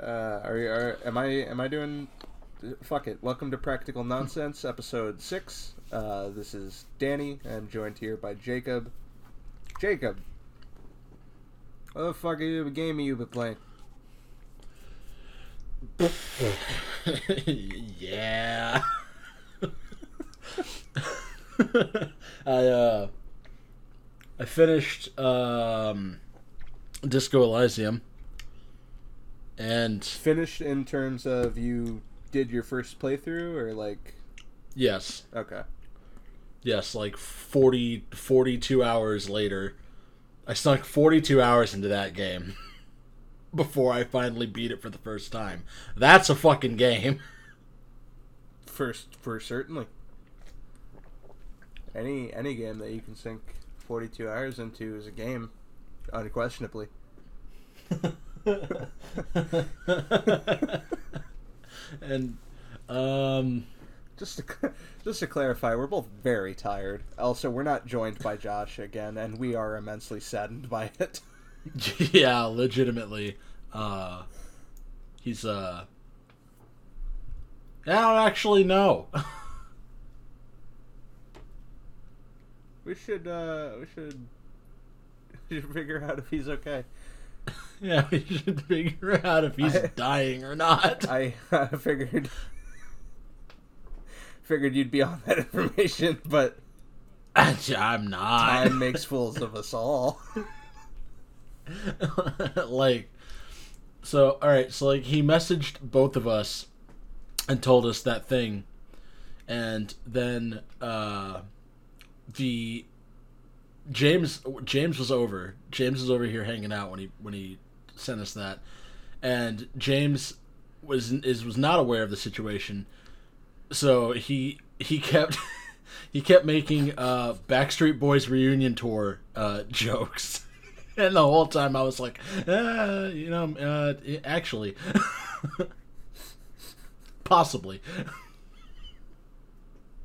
Am I doing? Fuck it. Welcome to Practical Nonsense, episode 6. This is Danny. I'm joined here by Jacob. Jacob, what the fuck game have you been playing? Yeah. I finished Disco Elysium. And finished in terms of you did your first playthrough, or like... Yes. Okay. Yes, like 42 hours later. I sunk 42 hours into that game before I finally beat it for the first time. That's a fucking game. For certainly. Any game that you can sink 42 hours into is a game, unquestionably. And just to clarify, we're both very tired. Also, we're not joined by Josh again, and we are immensely saddened by it. Yeah, legitimately. He's I don't actually know. We should figure out if he's okay. Yeah, we should figure out if he's dying or not. I figured you'd be on that information, but I'm not. Time makes fools of us all. So he messaged both of us and told us that thing, and then the James was over. James was over here hanging out when he sent us that, and James was not aware of the situation, so he kept making Backstreet Boys reunion tour jokes, and the whole time I was like, actually, possibly.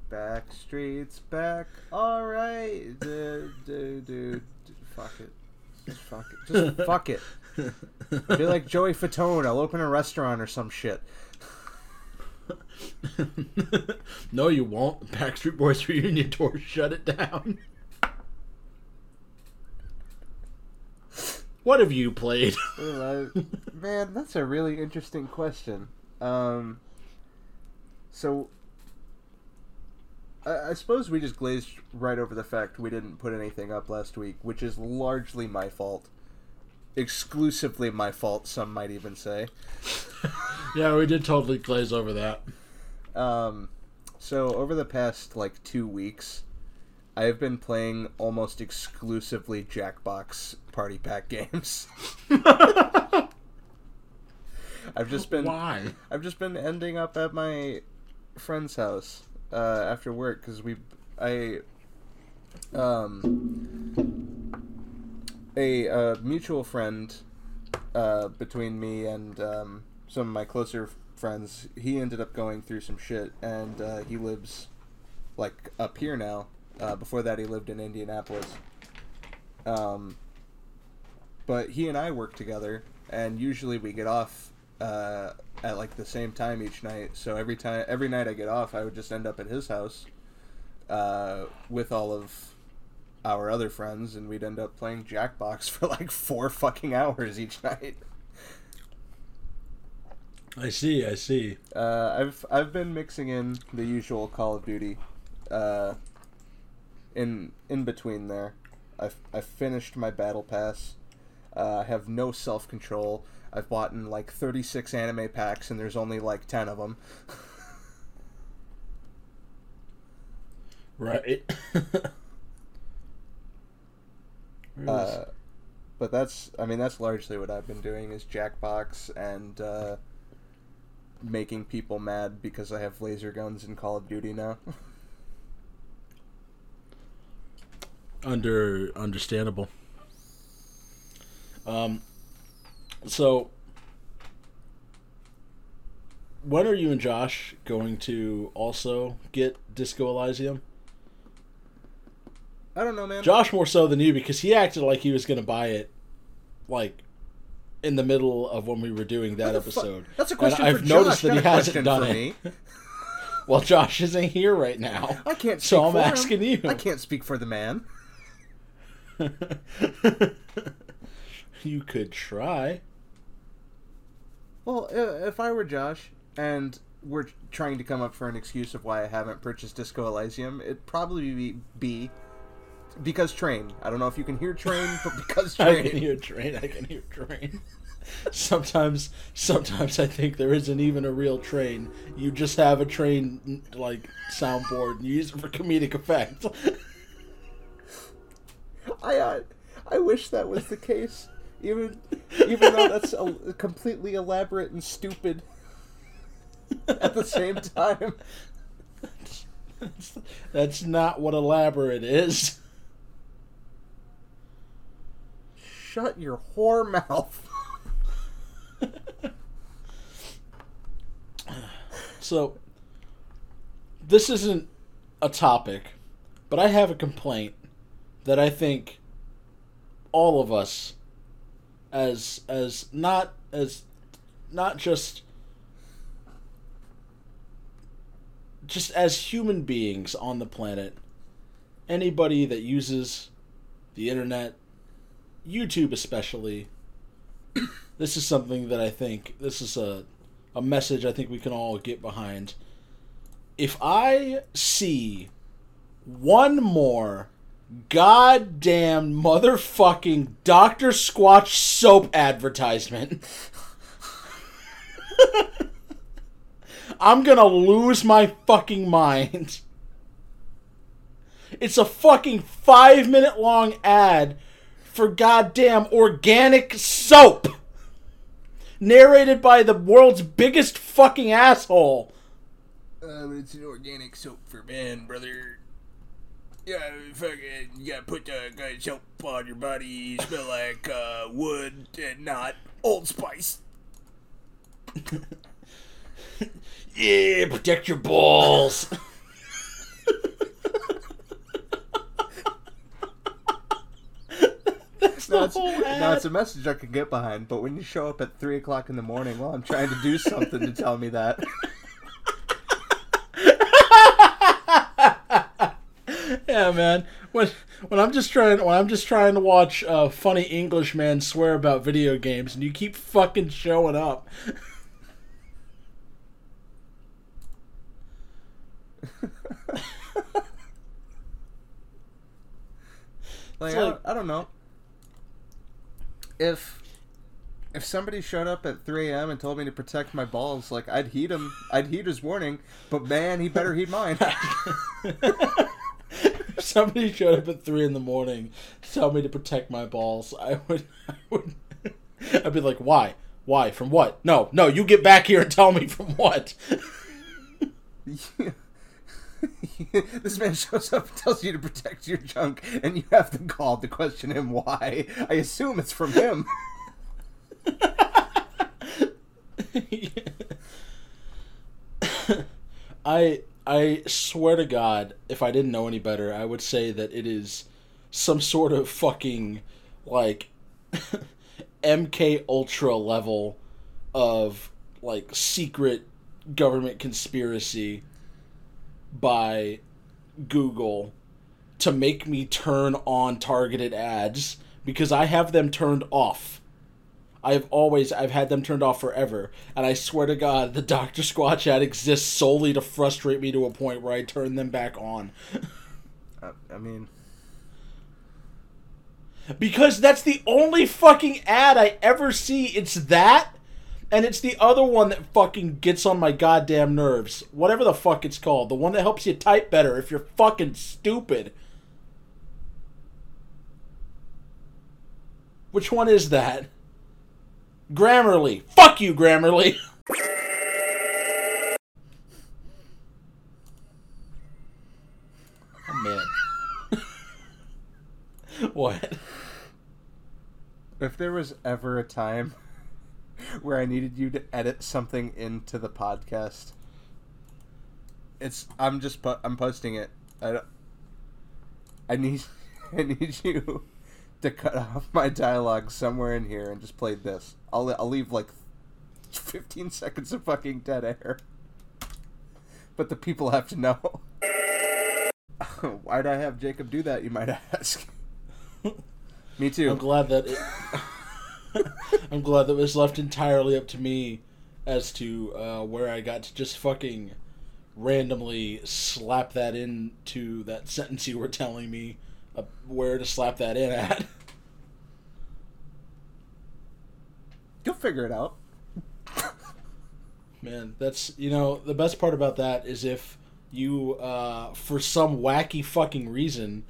Backstreet's back, all right. Fuck it. Just fuck it. Be like Joey Fatone. I'll open a restaurant or some shit. No, you won't. Backstreet Boys reunion tour. Shut it down. What have you played? Man, that's a really interesting question. So... I suppose we just glazed right over the fact we didn't put anything up last week, which is largely my fault. Exclusively my fault, some might even say. Yeah, we did totally glaze over that. So over the past, 2 weeks, I have been playing almost exclusively Jackbox Party Pack games. Why? I've just been ending up at my friend's house. After work, because a mutual friend between me and some of my closer friends, he ended up going through some shit, and he lives up here now. Before that, he lived in Indianapolis. But he and I work together, and usually we get off at the same time each night, so every night I get off, I would just end up at his house with all of our other friends, and we'd end up playing Jackbox for 4 fucking hours each night. I see. I've been mixing in the usual Call of Duty in between there. I finished my battle pass. I have no self-control. I've bought in 36 anime packs, and there's only 10 of them. Right. But that's largely what I've been doing is Jackbox and making people mad because I have laser guns in Call of Duty now. Understandable. So, when are you and Josh going to also get Disco Elysium? I don't know, man. Josh more so than you, because he acted like he was going to buy it, in the middle of when we were doing that episode. That's a question and for I've Josh. Noticed that he hasn't done it. Well, Josh isn't here right now. I can't speak so I'm for asking him. You. I can't speak for the man. You could try. Well, if I were Josh, and we're trying to come up for an excuse of why I haven't purchased Disco Elysium, it'd probably be because train. I don't know if you can hear train, but because train. I can hear train. Sometimes I think there isn't even a real train. You just have a train, like, soundboard, and you use it for comedic effect. I wish that was the case. Even though that's completely elaborate and stupid at the same time. That's not what elaborate is. Shut your whore mouth. So, this isn't a topic, but I have a complaint that I think all of us, not just as human beings on the planet, anybody that uses the internet, YouTube especially, this is something that I think, this is a message I think we can all get behind. If I see one more goddamn motherfucking Dr. Squatch soap advertisement, I'm gonna lose my fucking mind. It's a fucking 5-minute long ad for goddamn organic soap, narrated by the world's biggest fucking asshole. But it's an organic soap for men, brother. Yeah, fucking, you gotta put the soap on your body. You smell like wood and not Old Spice. Yeah, protect your balls. Now it's a message I can get behind, but when you show up at 3 o'clock in the morning while I'm trying to do something to tell me that. Yeah, man. When I'm just trying to watch funny English men swear about video games, and you keep fucking showing up. Like, I don't know. If somebody showed up at 3 a.m. and told me to protect my balls, like, I'd heed him. I'd heed his warning, but man, he better heed mine. If somebody showed up at 3 in the morning to tell me to protect my balls, I'd be like, why? Why? From what? No, you get back here and tell me from what. Yeah. This man shows up and tells you to protect your junk, and you have the gall to question him why. I assume it's from him. Yeah. I swear to God, if I didn't know any better, I would say that it is some sort of fucking, like, MK Ultra level of, like, secret government conspiracy by Google to make me turn on targeted ads, because I have them turned off. I've had them turned off forever, and I swear to God, the Dr. Squatch ad exists solely to frustrate me to a point where I turn them back on. I mean, because that's the only fucking ad I ever see. It's that, and it's the other one that fucking gets on my goddamn nerves. Whatever the fuck it's called. The one that helps you type better if you're fucking stupid. Which one is that? Grammarly. Fuck you, Grammarly. I'm mad. What? If there was ever a time where I needed you to edit something into the podcast, I'm posting it. I need you to cut off my dialogue somewhere in here and just played this. I'll leave like 15 seconds of fucking dead air. But the people have to know. Why'd I have Jacob do that, you might ask? Me too. I'm glad that it was left entirely up to me as to where I got to just fucking randomly slap that into that sentence you were telling me where to slap that in at. You'll figure it out. Man, that's, you know, the best part about that is if you, for some wacky fucking reason,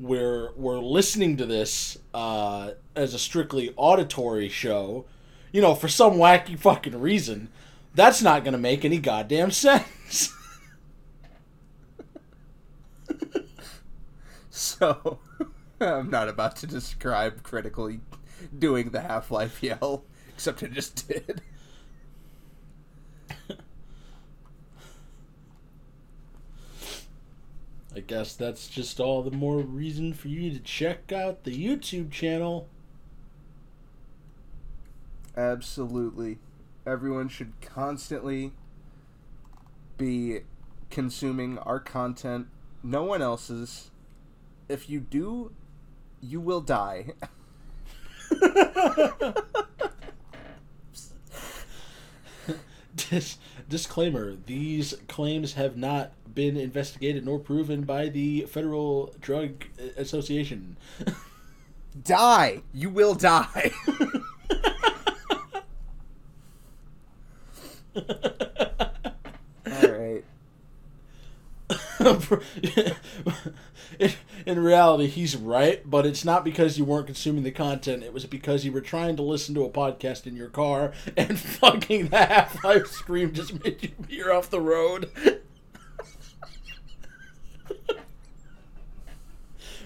we're listening to this as a strictly auditory show, you know, for some wacky fucking reason, that's not going to make any goddamn sense. So, I'm not about to describe critically doing the Half-Life yell, except I just did. I guess that's just all the more reason for you to check out the YouTube channel. Absolutely. Everyone should constantly be consuming our content. No one else's. If you do, you will die. Disclaimer, these claims have not been investigated nor proven by the Federal Drug Association. Die! You will die! Alright. In reality, he's right, but it's not because you weren't consuming the content. It was because you were trying to listen to a podcast in your car, and fucking the Half-Life scream just made you veer off the road.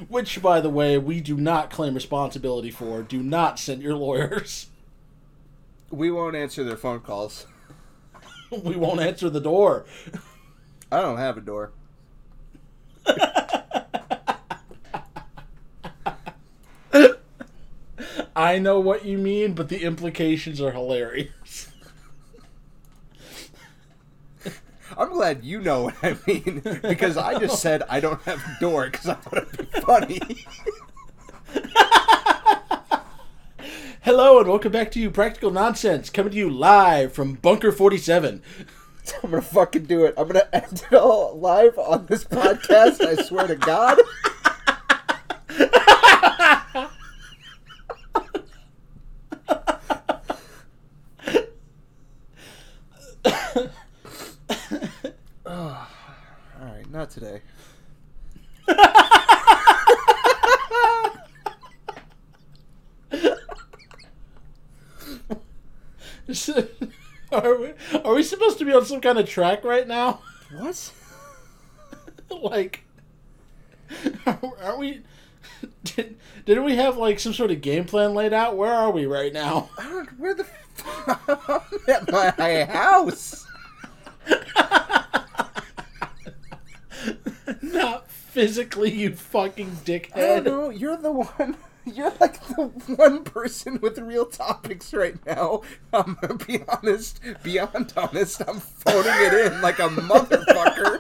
Which, by the way, we do not claim responsibility for. Do not send your lawyers. We won't answer their phone calls. We won't answer the door. I don't have a door. I know what you mean, but the implications are hilarious. I'm glad you know what I mean, because I just said I don't have a door because I thought it'd be funny. Hello and welcome back to Practical Nonsense, coming to you live from Bunker 47. I'm gonna fucking do it. I'm gonna end it all live on this podcast, I swear to God. Not today. Are we supposed to be on some kind of track right now? What? Like, are we? Did we have like some sort of game plan laid out? Where are we right now? Where the fuck? I'm at my house. Not physically, you fucking dickhead. I don't know. You're the one. You're like the one person with real topics right now. I'm gonna be honest, beyond honest. I'm phoning it in like a motherfucker.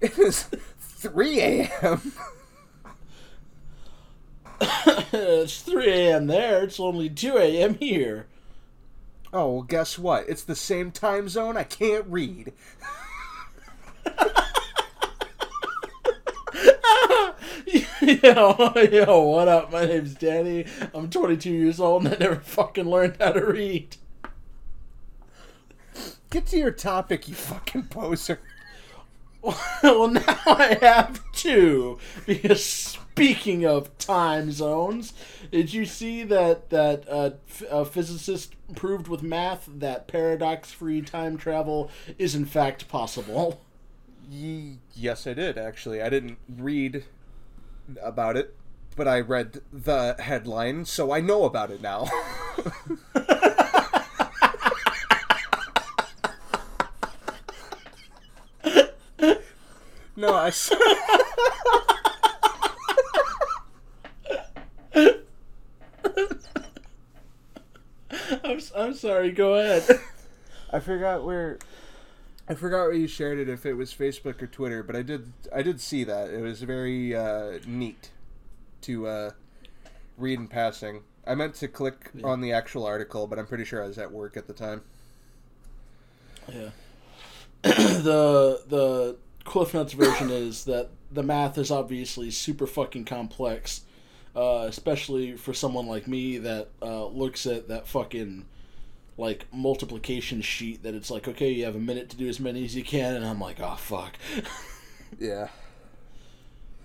It is 3 a.m. It's 3 a.m. there. It's only 2 a.m. here. Oh, well, guess what? It's the same time zone. I can't read. Yo, what up? My name's Danny. I'm 22 years old and I never fucking learned how to read. Get to your topic, you fucking poser. Well, now I have to, because speaking of time zones, did you see that a physicist proved with math that paradox-free time travel is in fact possible? Yes, I did, actually. I didn't read about it, but I read the headline, so I know about it now. No, I saw... I'm sorry, go ahead. I forgot where you shared it, if it was Facebook or Twitter, but I did see that. It was very neat to read in passing. I meant to click on the actual article, but I'm pretty sure I was at work at the time. Yeah. The Cliff Notes version is that the math is obviously super fucking complex, especially for someone like me that looks at that fucking... like, multiplication sheet that it's like, okay, you have a minute to do as many as you can, and I'm like, oh, fuck. Yeah.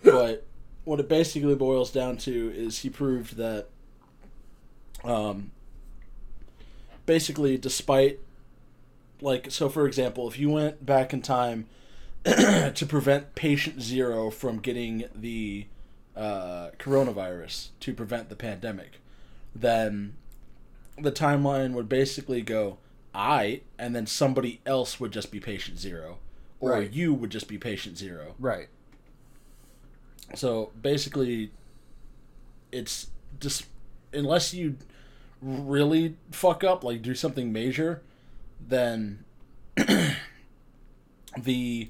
But what it basically boils down to is he proved that, basically, despite, like, so for example, if you went back in time to prevent patient zero from getting the coronavirus, to prevent the pandemic, then... the timeline would basically go, and then somebody else would just be patient zero. Or you would just be patient zero. Right. So, basically, it's just... unless you really fuck up, like, do something major, then the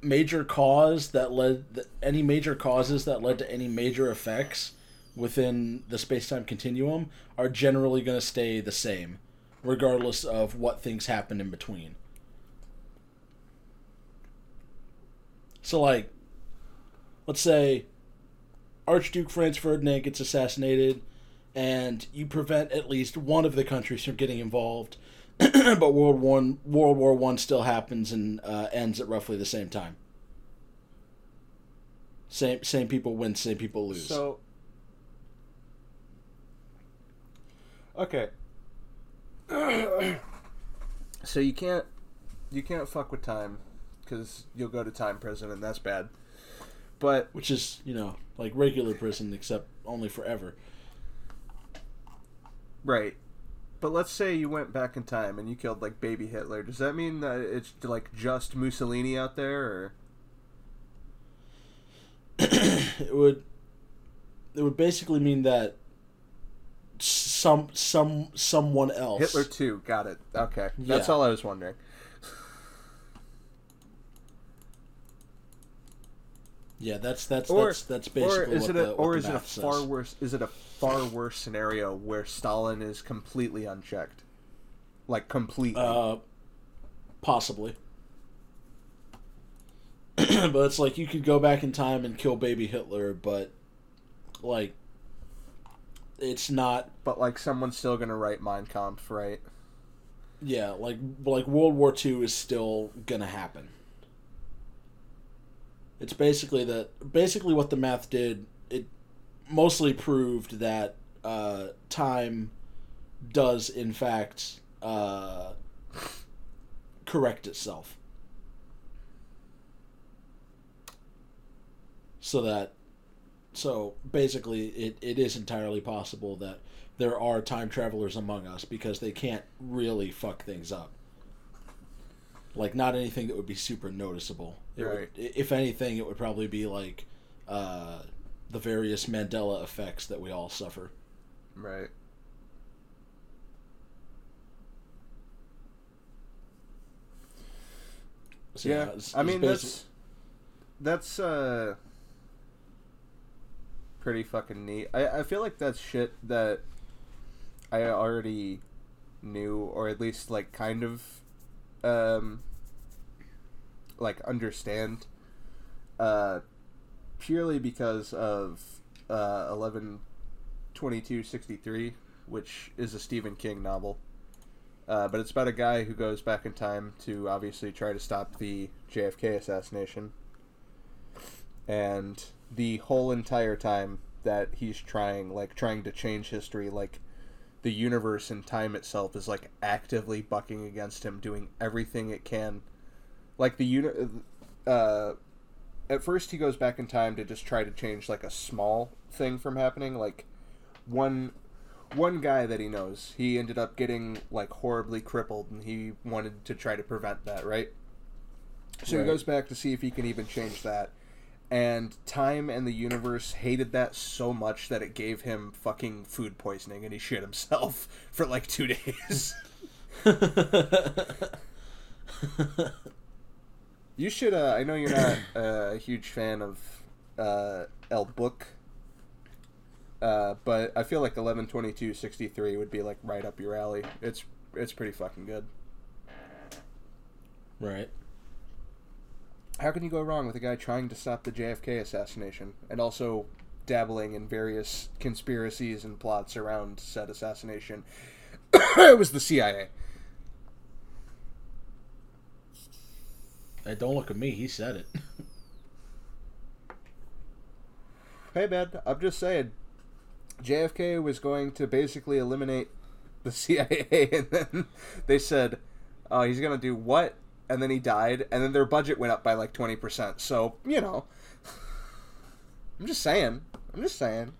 major cause that led... any major causes that led to any major effects... within the space-time continuum are generally going to stay the same, regardless of what things happen in between. So, like, let's say Archduke Franz Ferdinand gets assassinated, and you prevent at least one of the countries from getting involved, but World War I still happens and ends at roughly the same time. Same people win, same people lose. So... okay. So you can't fuck with time, because you'll go to time prison, and that's bad. But which is, you know, like regular prison, except only forever. Right. But let's say you went back in time and you killed, like, baby Hitler. Does that mean that it's, like, just Mussolini out there, or? It would basically mean that someone else. Hitler 2, got it. Okay. That's all I was wondering. Yeah, that's basically is it a far worse scenario where Stalin is completely unchecked? Like, completely. Possibly. But it's like you could go back in time and kill baby Hitler, but like it's not... but, like, someone's still going to write Mein Kampf, right? Yeah, like World War II is still going to happen. It's basically that... basically what the math did, it mostly proved that time does, in fact, correct itself. So that... so, basically, it is entirely possible that there are time travelers among us, because they can't really fuck things up. Like, not anything that would be super noticeable. If anything, it would probably be, like, the various Mandela effects that we all suffer. Right. So, yeah, that's pretty fucking neat. I feel like that's shit that I already knew, or at least, like, kind of like, understand, purely because of 11-22-63, which is a Stephen King novel, but it's about a guy who goes back in time to obviously try to stop the JFK assassination, and the whole entire time that he's trying to change history, like, the universe and time itself is, like, actively bucking against him, doing everything it can. Like, at first he goes back in time to just try to change, like, a small thing from happening. Like, one guy that he knows, he ended up getting, like, horribly crippled, and he wanted to try to prevent that, right? So he goes back to see if he can even change that. And time and the universe hated that so much that it gave him fucking food poisoning and he shit himself for like 2 days. You should, I know you're not a huge fan of El Book, but I feel like 11-22-63 would be like right up your alley. It's pretty fucking good. Right. How can you go wrong with a guy trying to stop the JFK assassination and also dabbling in various conspiracies and plots around said assassination? It was the CIA. Hey, don't look at me. He said it. Hey, man, I'm just saying. JFK was going to basically eliminate the CIA, and then they said, oh, he's going to do what? And then he died, and then their budget went up by like 20%. So, you know, I'm just saying. I'm just saying.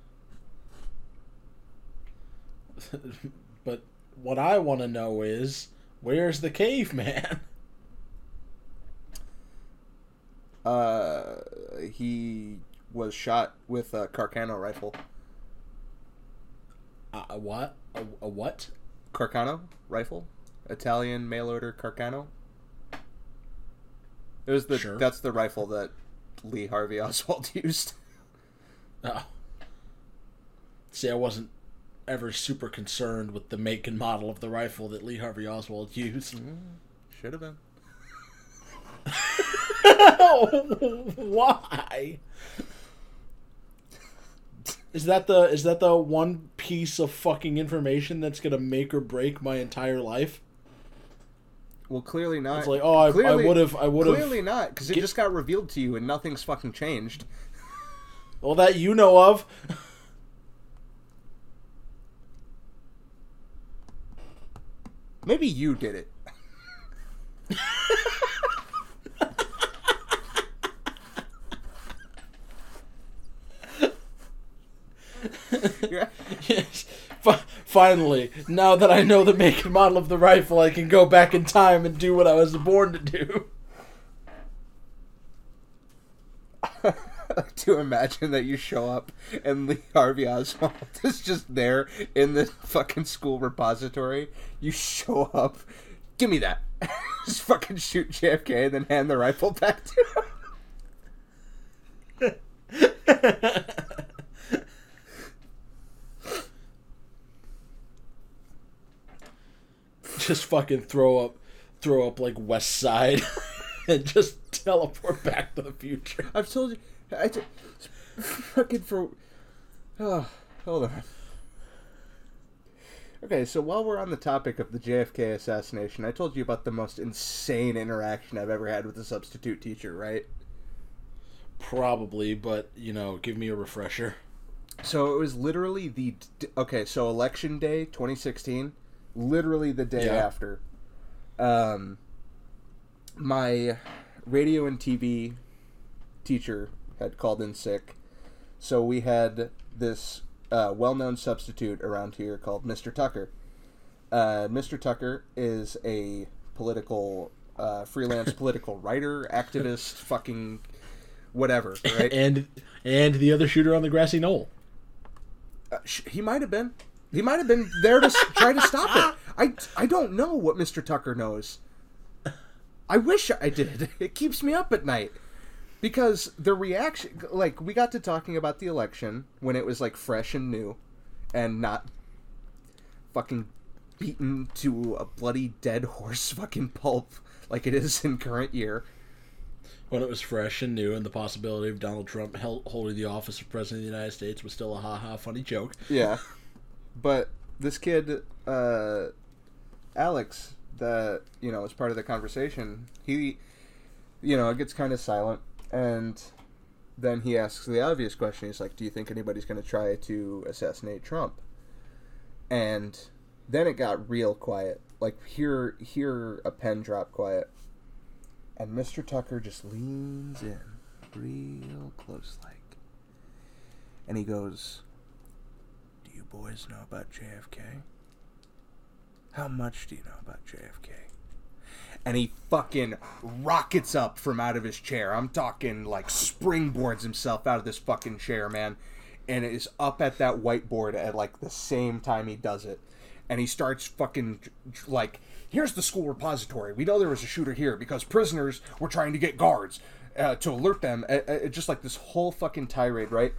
But what I want to know is, where's the caveman? He was shot with a Carcano rifle. A what? A what? Carcano rifle. Italian mail-order Carcano. It was the sure. That's the rifle that Lee Harvey Oswald used. Oh. See, I wasn't ever super concerned with the make and model of the rifle that Lee Harvey Oswald used. Should have been. Why? Is that the one piece of fucking information that's gonna make or break my entire life? Well, clearly not. It's like, oh, I would have. Clearly not, because it just got revealed to you and nothing's fucking changed. All that you know of. Maybe you did it. Yes. Finally, now that I know the make and model of the rifle, I can go back in time and do what I was born to do. To imagine that you show up and Lee Harvey Oswald is just there in the fucking school repository. You show up, give me that. Just fucking shoot JFK and then hand the rifle back to him. Just fucking throw up like West Side, and just teleport back to the future. I've told you, oh, hold on. Okay, so while we're on the topic of the JFK assassination, I told you about the most insane interaction I've ever had with a substitute teacher, right? Probably, but you know, give me a refresher. So it was literally so election day, 2016. Literally the day after. My radio and TV teacher had called in sick. So we had this well-known substitute around here called Mr. Tucker. Mr. Tucker is a political, freelance political writer, activist, fucking whatever, right? And the other shooter on the grassy knoll. He might have been. He might have been there to try to stop it. I don't know what Mr. Tucker knows. I wish I did. It keeps me up at night. Because the reaction... Like, we got to talking about the election when it was, like, fresh and new. And not fucking beaten to a bloody dead horse fucking pulp like it is in current year. When it was fresh and new and the possibility of Donald Trump holding the office of President of the United States was still a ha-ha funny joke. Yeah. But this kid, Alex, that, you know, is part of the conversation, he, you know, gets kind of silent, and then he asks the obvious question. He's like, do you think anybody's going to try to assassinate Trump? And then it got real quiet, like, hear a pen drop quiet. And Mr. Tucker just leans in real close-like, and he goes... boys know about JFK? How much do you know about JFK? and he fucking rockets up from out of his chair. I'm talking like springboards himself out of this fucking chair, man. And is up at that whiteboard at like the same time he does it. And he starts fucking like, here's the school repository. We know there was a shooter here because prisoners were trying to get guards to alert them. Just like this whole fucking tirade, right?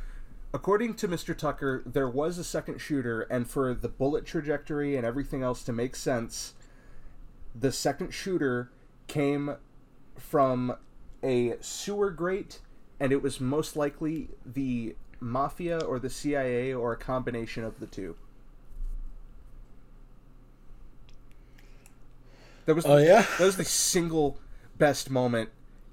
According to Mr. Tucker, there was a second shooter, and for the bullet trajectory and everything else to make sense, the second shooter came from a sewer grate, and it was most likely the Mafia or the CIA or a combination of the two. That was the single best moment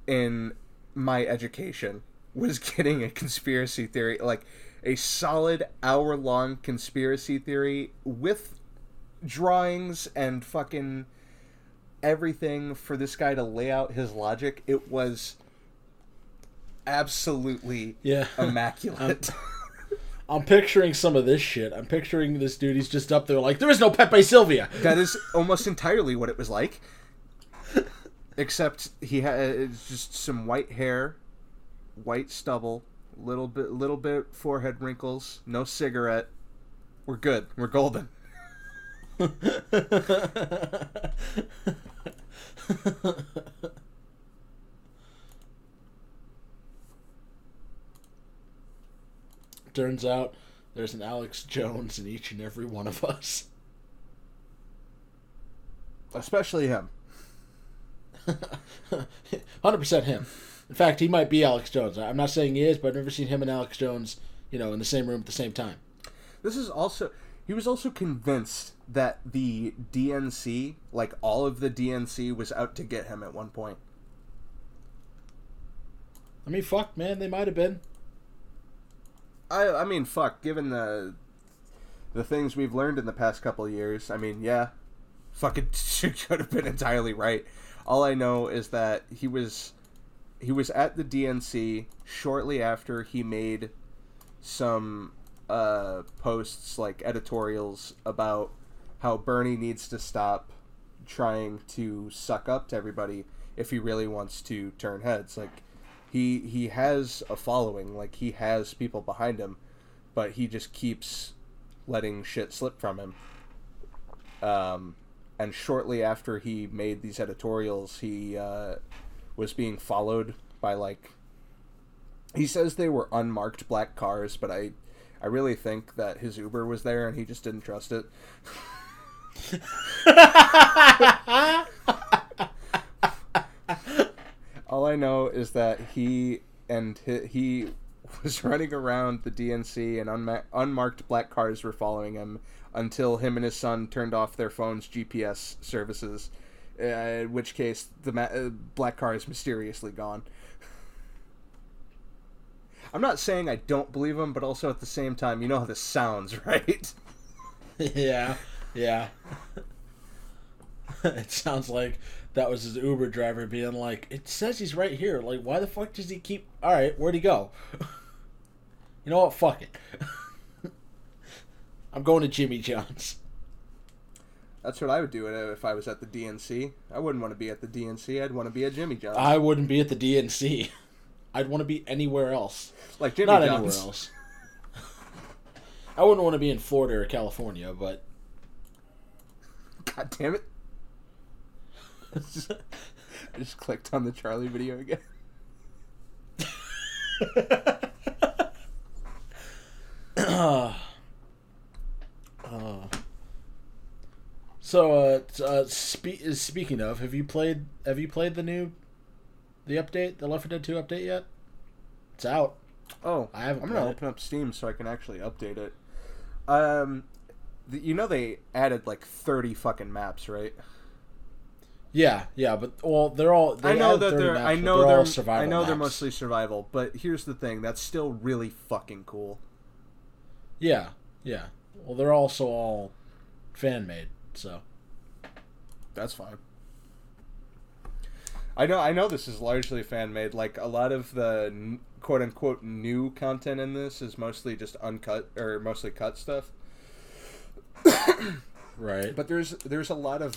in my education, was getting a conspiracy theory, like a solid hour-long conspiracy theory with drawings and fucking everything for this guy to lay out his logic. It was absolutely immaculate. I'm picturing some of this shit. I'm picturing this dude, he's just up there like, there is no Pepe Sylvia! That is almost entirely what it was like. Except he had just some white hair, white stubble, little bit forehead wrinkles, no cigarette. We're good. We're golden. Turns out there's an Alex Jones in each and every one of us. Especially him. 100% him. In fact, he might be Alex Jones. I'm not saying he is, but I've never seen him and Alex Jones, you know, in the same room at the same time. This is also... He was also convinced that the DNC, like all of the DNC, was out to get him at one point. I mean, fuck, man. They might have been. I mean, fuck, given the things we've learned in the past couple of years, I mean, yeah, fucking could have been entirely right. All I know is that he was at the DNC shortly after he made some posts, like editorials, about how Bernie needs to stop trying to suck up to everybody if he really wants to turn heads. Like, He has a following, like he has people behind him, but he just keeps letting shit slip from him. And shortly after he made these editorials, he was being followed by, like, he says they were unmarked black cars, but I really think that his Uber was there and he just didn't trust it. All I know is that he was running around the DNC and unmarked black cars were following him until him and his son turned off their phone's GPS services, in which case the black car is mysteriously gone. I'm not saying I don't believe him, but also at the same time, you know how this sounds, right? Yeah. It sounds like that was his Uber driver being like, it says he's right here. Like, why the fuck does he keep... All right, where'd he go? You know what? Fuck it. I'm going to Jimmy John's. That's what I would do if I was at the DNC. I wouldn't want to be at the DNC. I'd want to be at Jimmy John's. I wouldn't be at the DNC. I'd want to be anywhere else. Like Jimmy John's. Not anywhere else. I wouldn't want to be in Florida or California, but... God damn it. I just clicked on the Charlie video again. Speaking of, have you played the update, the Left 4 Dead 2 update yet? It's out. Oh, I haven't. I'm gonna open up Steam so I can actually update it. You know they added like 30 fucking maps, right? Yeah, but well, they're all. They I know that they're. Maps, I know they're. All survival I know maps. They're mostly survival, but here's the thing: that's still really fucking cool. Yeah. Well, they're also all fan made, so that's fine. I know this is largely fan made. Like a lot of the quote unquote new content in this is mostly just uncut or mostly cut stuff. Right. But there's a lot of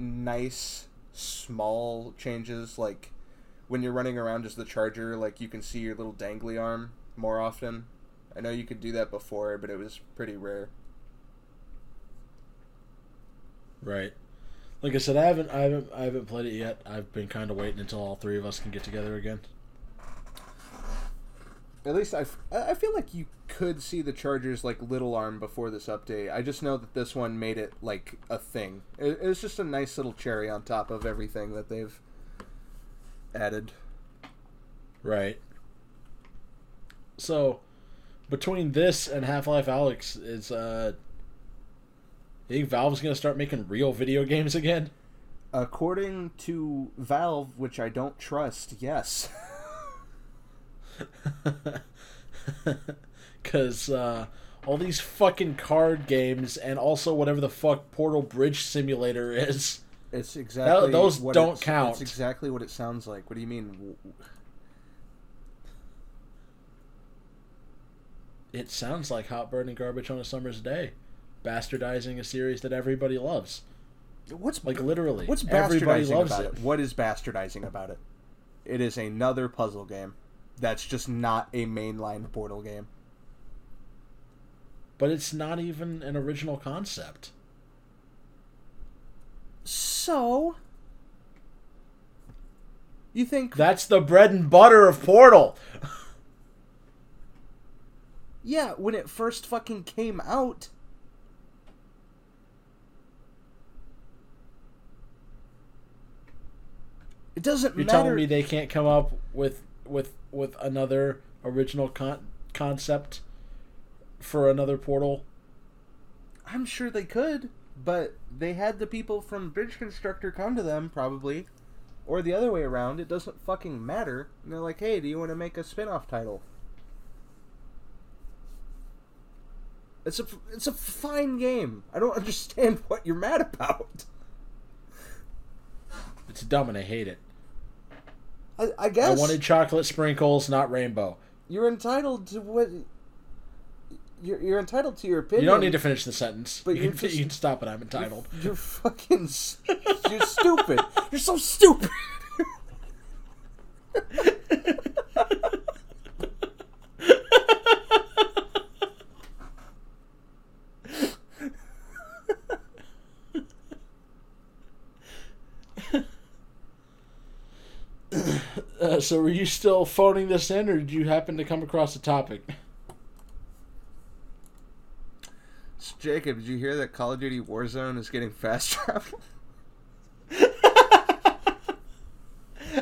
nice small changes, like when you're running around as the charger, like you can see your little dangly arm more often. I know you could do that before, but it was pretty rare. Right. Like I said, I haven't played it yet. I've been kind of waiting until all three of us can get together again. At least I feel like you could see the Charger's like little arm before this update. I just know that this one made it like a thing. It was just a nice little cherry on top of everything that they've added. Right. So, between this and Half-Life Alex, is you think Valve's going to start making real video games again? According to Valve, which I don't trust, yes. Because all these fucking card games and also whatever the fuck Portal Bridge Simulator is. It's exactly that, those what don't count. It's exactly what it sounds like. What do you mean? It sounds like hot burning garbage on a summer's day. Bastardizing a series that everybody loves. What's like literally? What's bastardizing everybody loves about it? What is bastardizing about it? It is another puzzle game. That's just not a mainline Portal game. But it's not even an original concept. So? You think... That's the bread and butter of Portal! Yeah, when it first fucking came out. It doesn't matter. You're telling me they can't come up with another original concept for another Portal? I'm sure they could, but they had the people from Bridge Constructor come to them, probably. Or the other way around, it doesn't fucking matter. And they're like, hey, do you want to make a spin-off title? It's a fine game. I don't understand what you're mad about. It's dumb and I hate it. I guess. I wanted chocolate sprinkles, not rainbow. You're entitled to what... You're entitled to your opinion. You don't need to finish the sentence. But you can stop it, I'm entitled. You're fucking... You're stupid. You're so stupid. So were you still phoning this in, or did you happen to come across a topic? So Jacob, did you hear that Call of Duty Warzone is getting fast travel?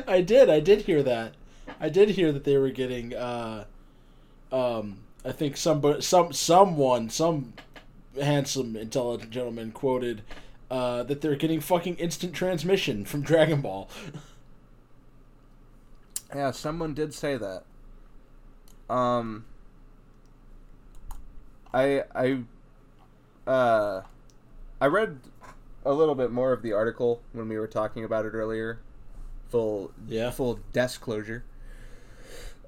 I did hear that. I did hear that they were getting, I think some handsome, intelligent gentleman quoted that they're getting fucking instant transmission from Dragon Ball. Yeah, someone did say that. I read a little bit more of the article when we were talking about it earlier. Full disclosure.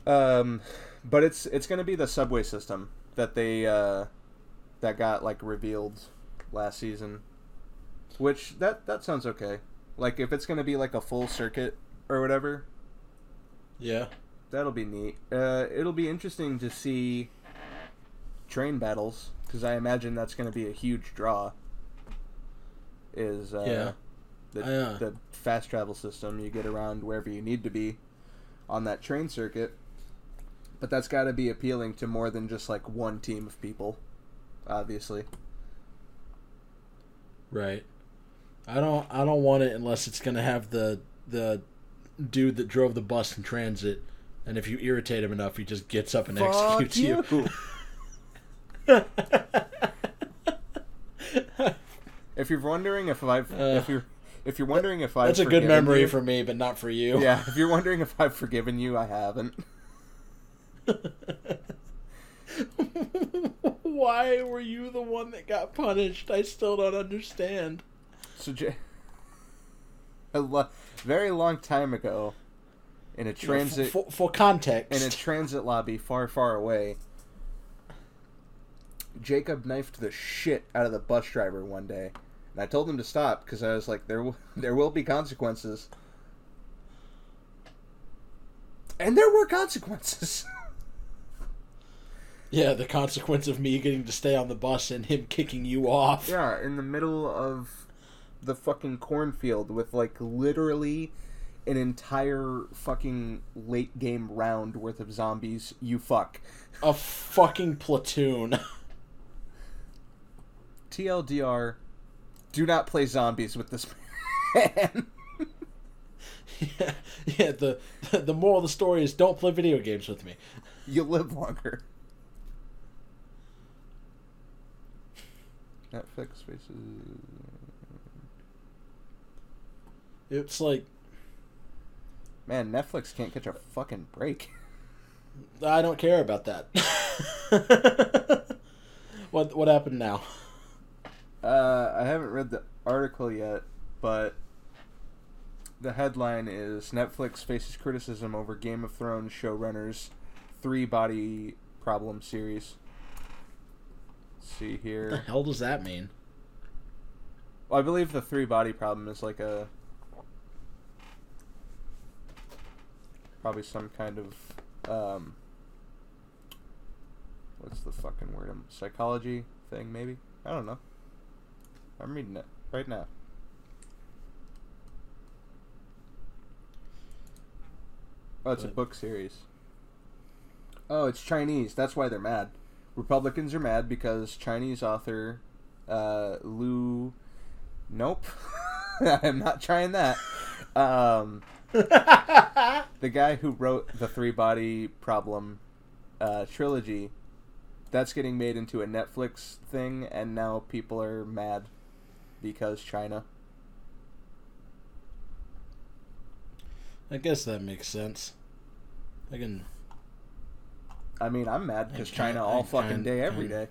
But it's going to be the subway system that they that got like revealed last season, which that sounds okay. Like if it's going to be like a full circuit or whatever. Yeah. That'll be neat. It'll be interesting to see train battles, because I imagine that's going to be a huge draw, is the fast travel system. You get around wherever you need to be on that train circuit, but that's got to be appealing to more than just, like, one team of people, obviously. Right. I don't want it unless it's going to have the dude that drove the bus in transit, and if you irritate him enough, he just gets up and executes you. If you're wondering if I've if you're wondering if I've that's a good memory for me, but not for you. Yeah, if you're wondering if I've forgiven you, I haven't. Why were you the one that got punished? I still don't understand. So a very long time ago, in a transit for context, in a transit lobby far, far away, Jacob knifed the shit out of the bus driver one day, And I told them to stop because I was like, there will be consequences. And there were consequences. Yeah, the consequence of me getting to stay on the bus and him kicking you off. Yeah, in the middle of the fucking cornfield with, like, literally an entire fucking late game round worth of zombies. You fuck. A fucking platoon. TLDR, do not play zombies with this man. Yeah, the moral of the story is don't play video games with me. You'll live longer. Netflix faces. It's like, man, Netflix can't catch a fucking break. I don't care about that. What happened now? I haven't read the article yet, but the headline is Netflix faces criticism over Game of Thrones showrunners' Three-Body Problem series. See here. What the hell does that mean? Well, I believe the Three-Body Problem is like a probably some kind of what's the fucking word? Psychology thing, maybe? I don't know. I'm reading it right now. Oh, it's a book series. Oh, it's Chinese. That's why they're mad. Republicans are mad because Chinese author Lu... Nope. I'm not trying that. The guy who wrote the Three-Body Problem trilogy, that's getting made into a Netflix thing, and now people are mad because China. I guess that makes sense. I mean, I'm mad because China all fucking day, every day.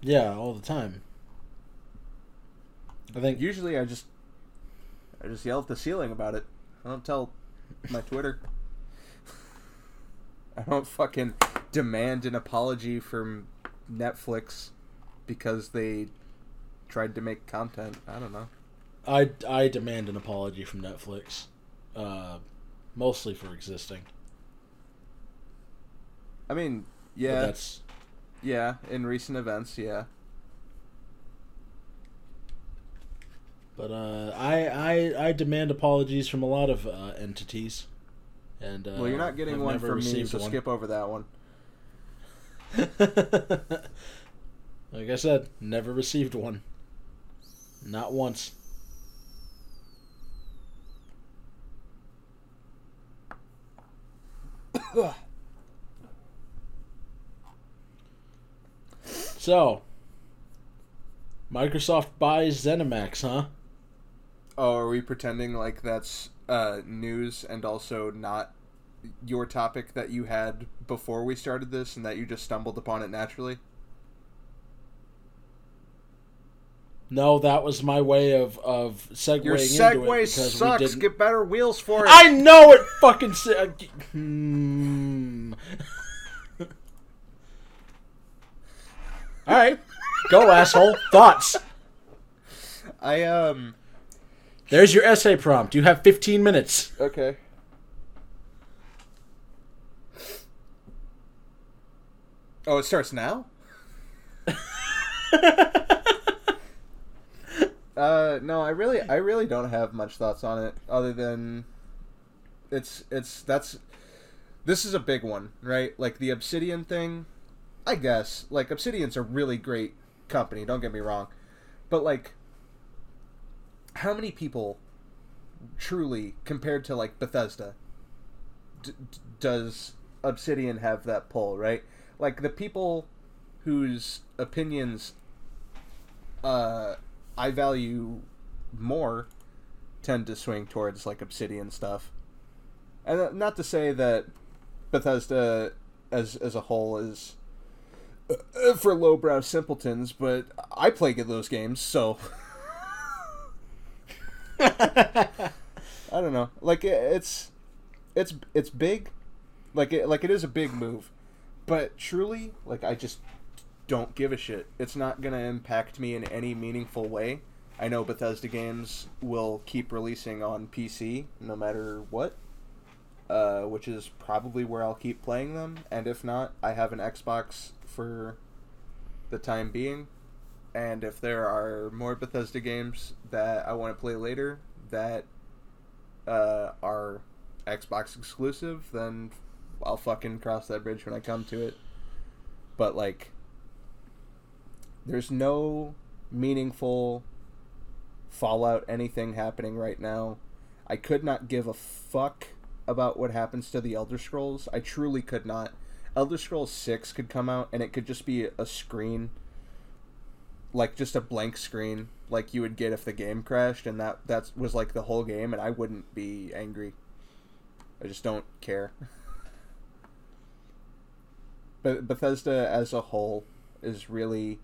Yeah, all the time. I think usually I just yell at the ceiling about it. I don't tell my Twitter. I don't fucking demand an apology from Netflix because they tried to make content. I don't know. I demand an apology from Netflix, mostly for existing. I mean, yeah, yeah. In recent events, yeah. But I demand apologies from a lot of entities, and well, you're not getting one from me, so skip over that one. Like I said, never received one. Not once. So, Microsoft buys Zenimax, huh? Oh, are we pretending like that's news and also not your topic that you had before we started this and that you just stumbled upon it naturally? No, that was my way of segueing into it. Your segue sucks. We didn't... Get better wheels for it. I know it fucking... All right, go asshole. Thoughts? There's your essay prompt. You have 15 minutes. Okay. Oh, it starts now? No, I really don't have much thoughts on it, other than this is a big one, right? Like the Obsidian thing. I guess, like, Obsidian's a really great company, don't get me wrong. But, like, how many people truly, compared to, like, Bethesda, does Obsidian have that pull, right? Like, the people whose opinions I value more tend to swing towards, like, Obsidian stuff. And not to say that Bethesda as a whole is... for lowbrow simpletons, but I play those games, so... I don't know. Like, it's big. Like it is a big move. But truly, like, I just don't give a shit. It's not gonna impact me in any meaningful way. I know Bethesda games will keep releasing on PC no matter what, which is probably where I'll keep playing them. And if not, I have an Xbox for the time being. And if there are more Bethesda games that I want to play later that are Xbox exclusive, then I'll fucking cross that bridge when I come to it. But, like, there's no meaningful Fallout anything happening right now. I could not give a fuck about what happens to the Elder Scrolls. I truly could not. Elder Scrolls 6 could come out and it could just be a screen, like just a blank screen, like you would get if the game crashed, and that was like the whole game, and I wouldn't be angry. I just don't care. But Bethesda as a whole is really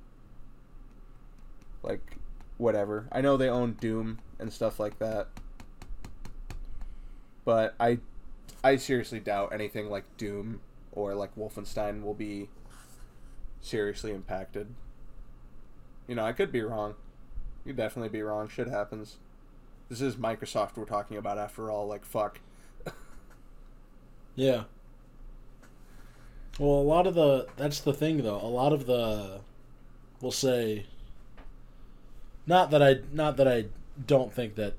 like whatever. I know they own Doom and stuff like that, but I seriously doubt anything like Doom or like Wolfenstein will be seriously impacted. You know, I could be wrong. You'd definitely be wrong. Shit happens. This is Microsoft we're talking about after all. Like, fuck. Yeah. Well, a lot of the... That's the thing, though. A lot of the... We'll say... Not that I don't think that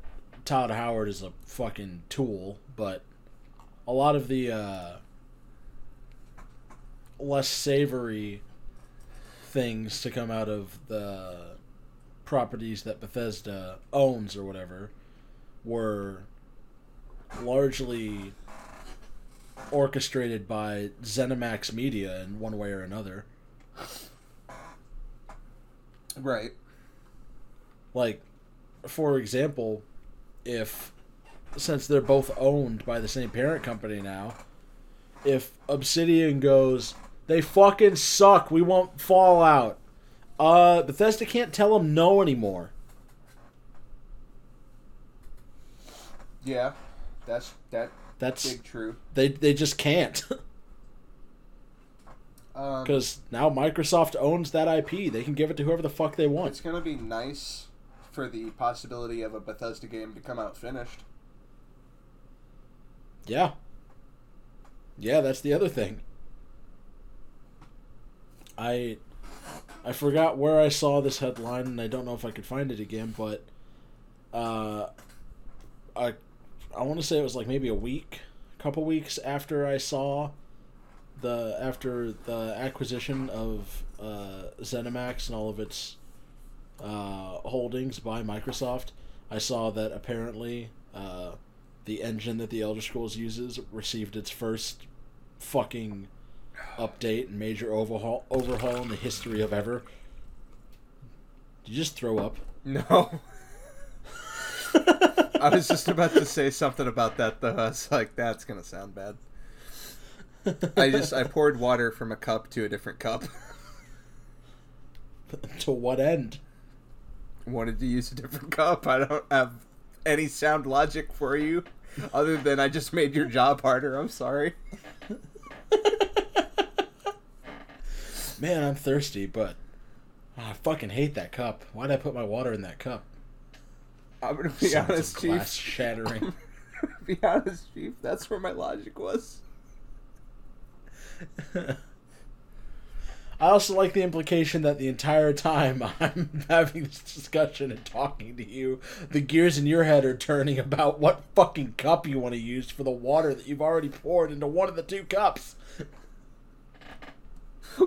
Todd Howard is a fucking tool, but a lot of the less savory things to come out of the properties that Bethesda owns or whatever were largely orchestrated by Zenimax Media in one way or another. Right. Like, for example, since they're both owned by the same parent company now, if Obsidian goes, they fucking suck, we want Fallout, Bethesda can't tell them no anymore. Yeah, that's big true. They just can't. Because now Microsoft owns that IP. They can give it to whoever the fuck they want. It's going to be nice for the possibility of a Bethesda game to come out finished. Yeah. Yeah, that's the other thing. I forgot where I saw this headline, and I don't know if I could find it again, but I want to say it was like maybe a couple weeks after I saw the acquisition of ZeniMax and all of its holdings by Microsoft, I saw that apparently the engine that the Elder Scrolls uses received its first fucking update and major overhaul in the history of ever. Did you just throw up? No. I was just about to say something about that, though. I was like, that's gonna sound bad. I poured water from a cup to a different cup. To what end? Wanted to use a different cup. I don't have any sound logic for you, other than I just made your job harder. I'm sorry. Man, I'm thirsty, but I fucking hate that cup. Why'd I put my water in that cup? I'm gonna be honest, Chief. Glass shattering. Be honest, Chief. That's where my logic was. I also like the implication that the entire time I'm having this discussion and talking to you, the gears in your head are turning about what fucking cup you want to use for the water that you've already poured into one of the two cups.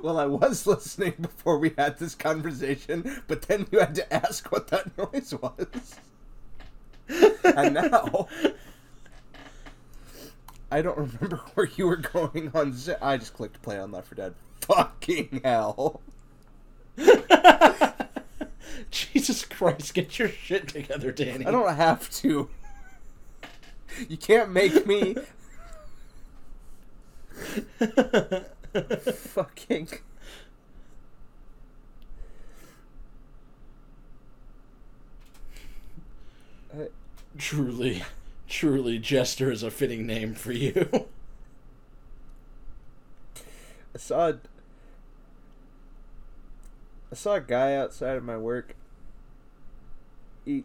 Well, I was listening before we had this conversation, but then you had to ask what that noise was. And now... I don't remember where you were going on... I just clicked play on Left 4 Dead. Fucking hell. Jesus Christ, get your shit together, Danny. I don't have to. You can't make me... Fucking... Truly, Jester is a fitting name for you. I saw a guy outside of my work eat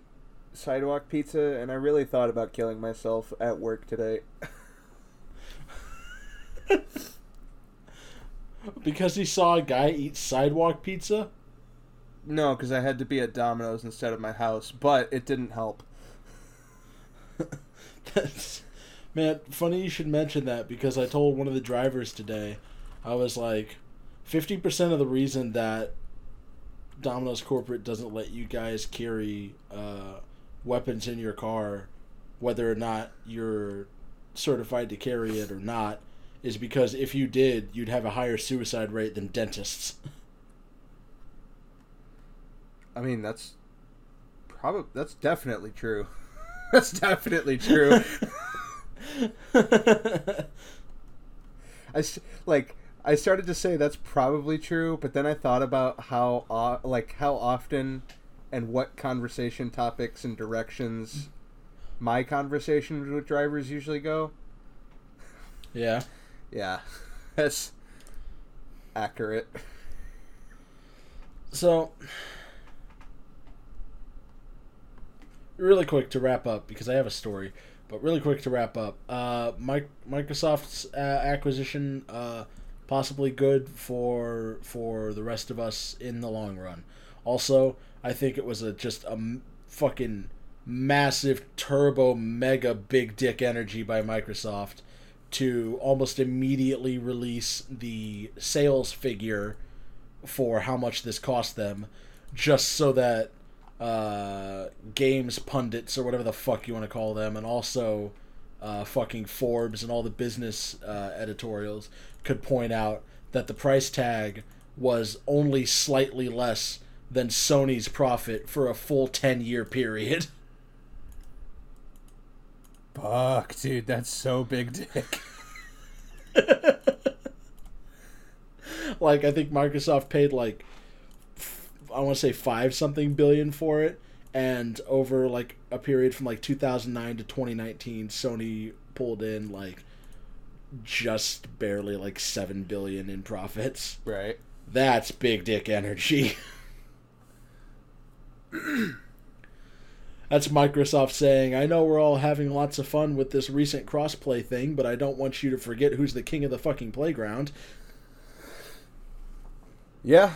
sidewalk pizza, and I really thought about killing myself at work today. Because he saw a guy eat sidewalk pizza? No, because I had to be at Domino's instead of my house, but it didn't help. That's, man, funny you should mention that, because I told one of the drivers today, I was like, 50% of the reason that Domino's Corporate doesn't let you guys carry weapons in your car, whether or not you're certified to carry it or not, is because if you did, you'd have a higher suicide rate than dentists. I mean, that's definitely true. That's definitely true. I started to say that's probably true, but then I thought about how often and what conversation topics and directions my conversations with drivers usually go. Yeah. Yeah, that's accurate. So, really quick to wrap up, because I have a story, but really quick to wrap up. Microsoft's acquisition, possibly good for the rest of us in the long run. Also, I think it was just a fucking massive turbo mega big dick energy by Microsoft to almost immediately release the sales figure for how much this cost them, just so that games pundits, or whatever the fuck you want to call them, and also fucking Forbes and all the business editorials could point out that the price tag was only slightly less than Sony's profit for a full 10-year period. Fuck, dude, that's so big dick. Like, I think Microsoft paid, like, I want to say 5-something billion for it, and over, like, a period from, like, 2009 to 2019, Sony pulled in, like, just barely, like, 7 billion in profits. Right. That's big dick energy. That's Microsoft saying, I know we're all having lots of fun with this recent crossplay thing, but I don't want you to forget who's the king of the fucking playground. Yeah.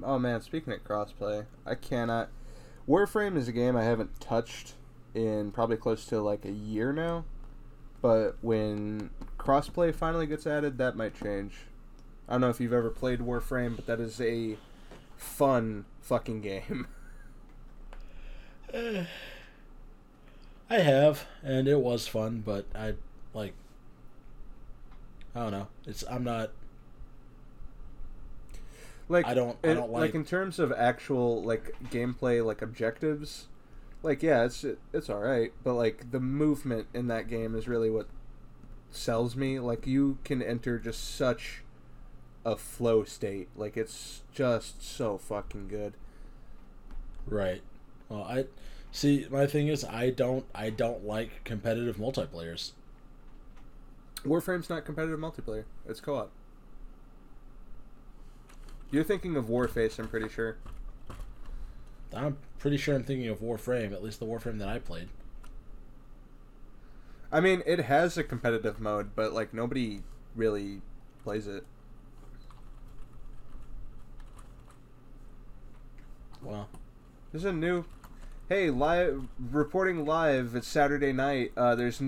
Oh, man, speaking of crossplay, I cannot... Warframe is a game I haven't touched in probably close to, like, a year now. But when crossplay finally gets added, that might change. I don't know if you've ever played Warframe, but that is a fun fucking game. I have, and it was fun, but I don't know. I don't like in terms of actual gameplay, objectives. Yeah, it's all right, but the movement in that game is really what sells me. You can enter just such a flow state. It's just so fucking good. Right. Well, I see. My thing is, I don't like competitive multiplayers. Warframe's not competitive multiplayer. It's co-op. You're thinking of Warface, I'm pretty sure. I'm pretty sure I'm thinking of Warframe, at least the Warframe that I played. I mean, it has a competitive mode, but, nobody really plays it. Wow. There's a new... Hey, reporting live, it's Saturday night, there's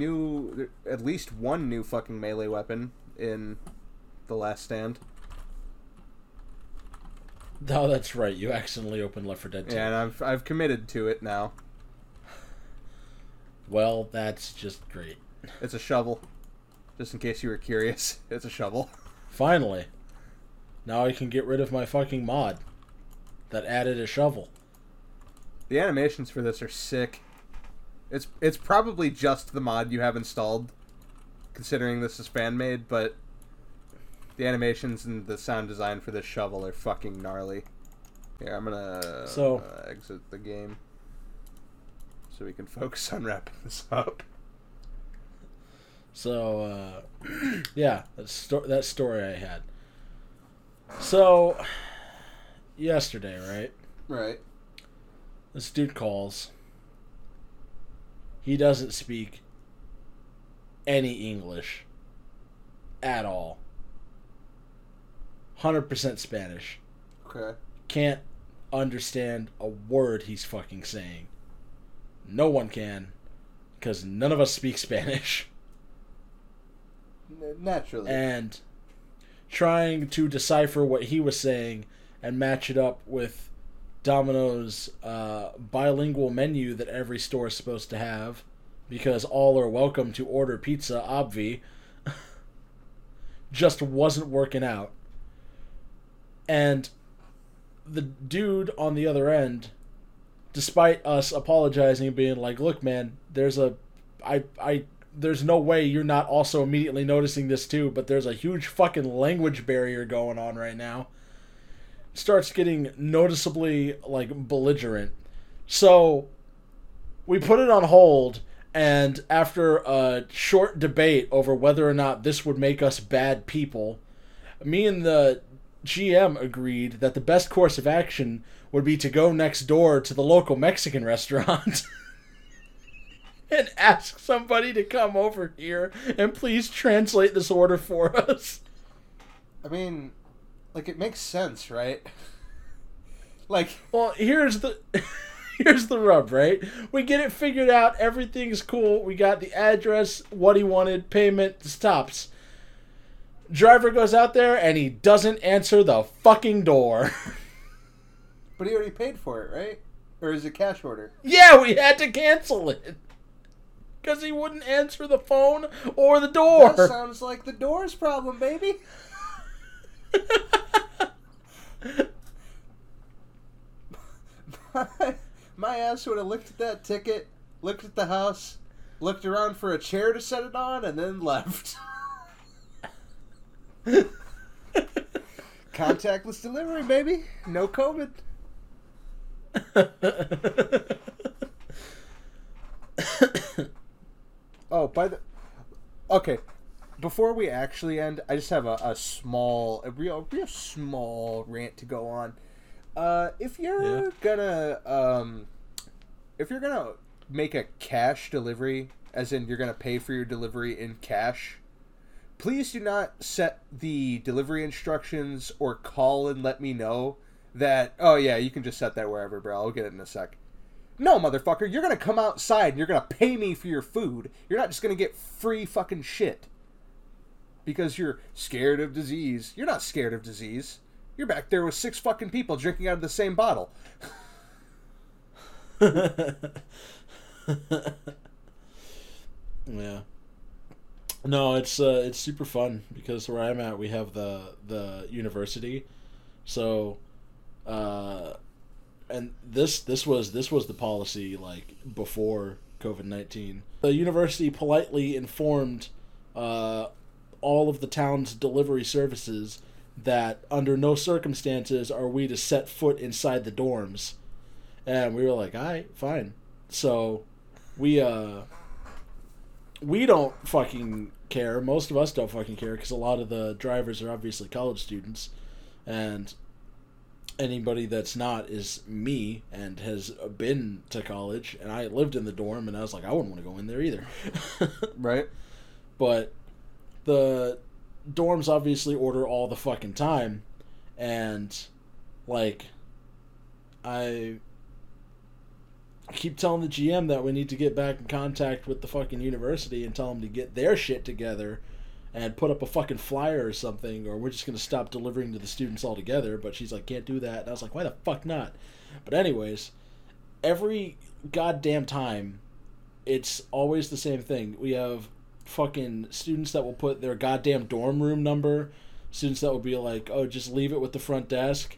at least one new fucking melee weapon in The Last Stand. Oh, that's right. You accidentally opened Left 4 Dead 2. Yeah, and I've committed to it now. Well, that's just great. It's a shovel. Just in case you were curious, it's a shovel. Finally. Now I can get rid of my fucking mod that added a shovel. The animations for this are sick. It's probably just the mod you have installed, considering this is fan-made, but... The animations and the sound design for this shovel are fucking gnarly. Here, I'm gonna exit the game so we can focus on wrapping this up. So, yeah, that story I had. So, yesterday, right? Right. This dude calls. He doesn't speak any English at all. 100% Spanish. Okay. Can't understand a word he's fucking saying. No one can, because none of us speak Spanish. Naturally. And trying to decipher what he was saying and match it up with Domino's bilingual menu that every store is supposed to have, because all are welcome to order pizza, obvi, just wasn't working out. And the dude on the other end, despite us apologizing and being like, look, man, there's no way you're not also immediately noticing this too, but there's a huge fucking language barrier going on right now. Starts getting noticeably, like, belligerent. So we put it on hold, and after a short debate over whether or not this would make us bad people, me and the GM agreed that the best course of action would be to go next door to the local Mexican restaurant and ask somebody to come over here and please translate this order for us. I mean, like, it makes sense, right? Like, well, here's the rub, right? We get it figured out, everything's cool, we got the address, what he wanted, payment, stops. Driver goes out there, and he doesn't answer the fucking door. But he already paid for it, right? Or is it cash order? Yeah, we had to cancel it. Because he wouldn't answer the phone or the door. That sounds like the door's problem, baby. My ass would have looked at that ticket, looked at the house, looked around for a chair to set it on, and then left. Contactless delivery, baby. No COVID. Oh, by the... Okay. Before we actually end, I just have a real small rant to go on. If you're gonna... if you're gonna make a cash delivery, as in you're gonna pay for your delivery in cash... Please do not set the delivery instructions or call and let me know that, oh, yeah, you can just set that wherever, bro. I'll get it in a sec. No, motherfucker. You're going to come outside and you're going to pay me for your food. You're not just going to get free fucking shit because you're scared of disease. You're not scared of disease. You're back there with six fucking people drinking out of the same bottle. Yeah. No, it's super fun because where I'm at, we have the university, so, and this was the policy like before COVID-19. The university politely informed all of the town's delivery services that under no circumstances are we to set foot inside the dorms, and we were like, all right, fine. So, we don't fucking care. Most of us don't fucking care because a lot of the drivers are obviously college students, and anybody that's not is me and has been to college. And I lived in the dorm, and I was like, I wouldn't want to go in there either. Right. But the dorms obviously order all the fucking time, and like I keep telling the GM that we need to get back in contact with the fucking university and tell them to get their shit together and put up a fucking flyer or something, or we're just going to stop delivering to the students altogether. But she's like, can't do that. And I was like, why the fuck not? But anyways, every goddamn time, it's always the same thing. We have fucking students that will put their goddamn dorm room number, students that will be like, oh, just leave it with the front desk,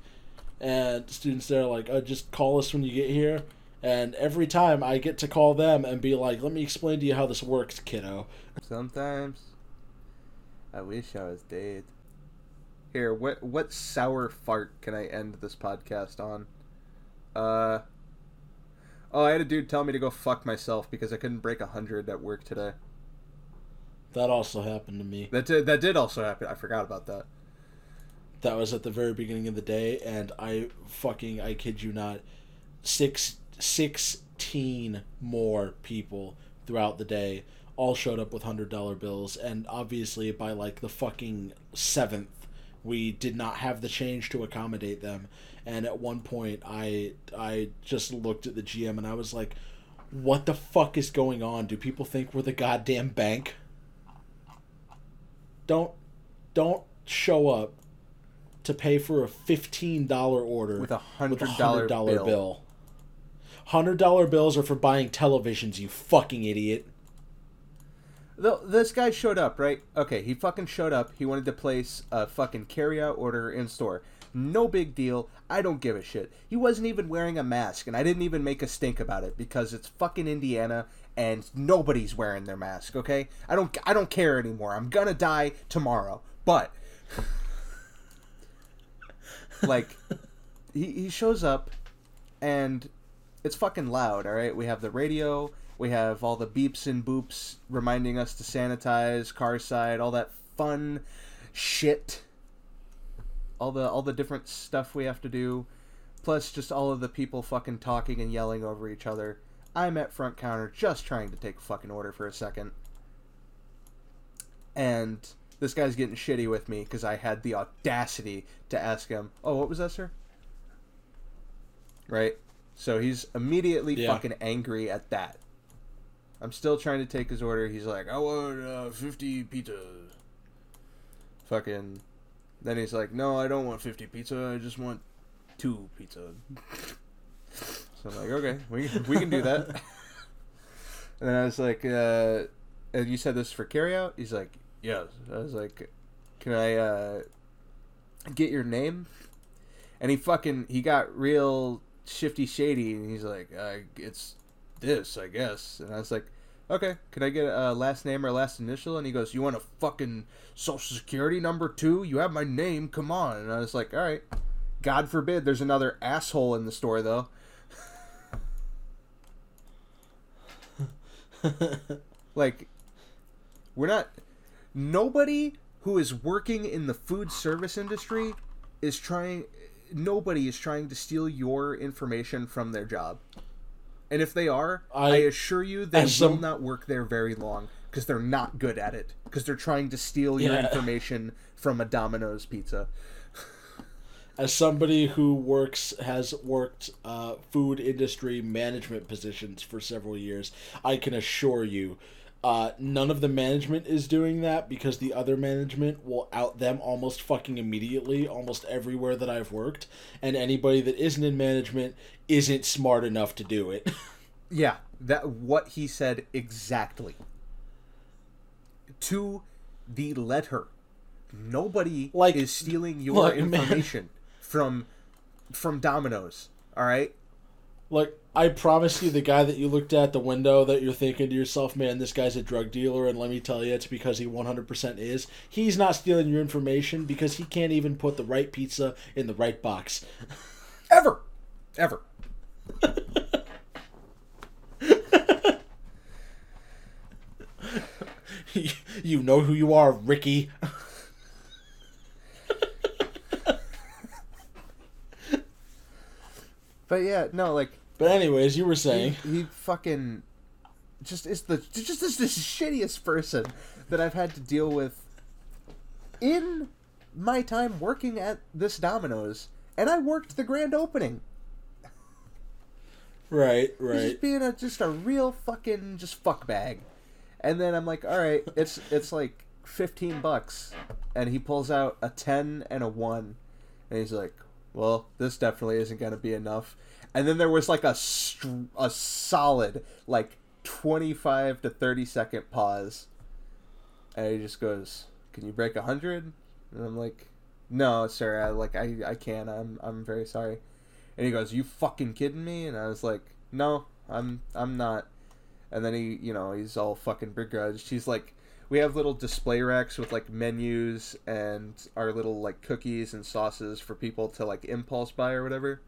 and students that are like, oh, just call us when you get here. And every time I get to call them and be like, let me explain to you how this works, kiddo. Sometimes I wish I was dead. Here, what sour fart can I end this podcast on? Oh, I had a dude tell me to go fuck myself because I couldn't break 100 at work today. That also happened to me. That did also happen. I forgot about that. That was at the very beginning of the day, and I kid you not, 6 16 more people throughout the day, all showed up with $100 bills, and obviously by like the fucking 7th, we did not have the change to accommodate them. And at one point, I just looked at the GM and I was like, what the fuck is going on? Do people think we're the goddamn bank? Don't show up to pay for a $15 order with a $100 bill. $100 bills are for buying televisions, you fucking idiot. This guy showed up, right? Okay, he fucking showed up. He wanted to place a fucking carry-out order in store. No big deal. I don't give a shit. He wasn't even wearing a mask, and I didn't even make a stink about it because it's fucking Indiana and nobody's wearing their mask, okay? I don't care anymore. I'm gonna die tomorrow. But like he shows up and it's fucking loud, all right? We have the radio. We have all the beeps and boops reminding us to sanitize, car side, all that fun shit. All the different stuff we have to do. Plus just all of the people fucking talking and yelling over each other. I'm at front counter just trying to take a fucking order for a second. And this guy's getting shitty with me because I had the audacity to ask him, oh, what was that, sir? Right? So he's immediately fucking angry at that. I'm still trying to take his order. He's like, I want 50 pizza. Fucking. Then he's like, no, I don't want 50 pizza. I just want 2 pizza. So I'm like, okay, we can do that. And then I was like, you said this for carryout? He's like, yes. I was like, can I get your name? And he got real shifty shady. And he's like, it's this, I guess. And I was like, okay, can I get a last name or last initial? And he goes, you want a fucking social security number too? You have my name, come on. And I was like, all right. God forbid there's another asshole in the store, though. Like, nobody who is working in the food service industry nobody is trying to steal your information from their job. And if they are, I assure you they will not work there very long because they're not good at it. Because they're trying to steal your information from a Domino's pizza. As somebody who has worked food industry management positions for several years, I can assure you none of the management is doing that because the other management will out them almost fucking immediately almost everywhere that I've worked, and anybody that isn't in management isn't smart enough to do it. Yeah, that what he said exactly. To the letter. Nobody is stealing your information, man. From Domino's, all right? Look, I promise you, the guy that you looked at the window that you're thinking to yourself, man, this guy's a drug dealer, and let me tell you, it's because he 100% is. He's not stealing your information because he can't even put the right pizza in the right box. Ever. Ever. You know who you are, Ricky. But yeah, no, like... But anyways, you were saying... He fucking... is the shittiest person that I've had to deal with in my time working at this Domino's. And I worked the grand opening. Right. He's just being a real fucking fuckbag. And then I'm like, all right, it's like $15. And he pulls out a 10 and a 1. And he's like... Well, this definitely isn't going to be enough. And then there was like a solid, like 25 to 30 second pause. And he just goes, can you break 100? And I'm like, no, sir. I can't. I'm very sorry. And he goes, you fucking kidding me? And I was like, no, I'm not. And then he, he's all fucking begrudged. He's like, we have little display racks with, like, menus and our little, like, cookies and sauces for people to, like, impulse buy or whatever.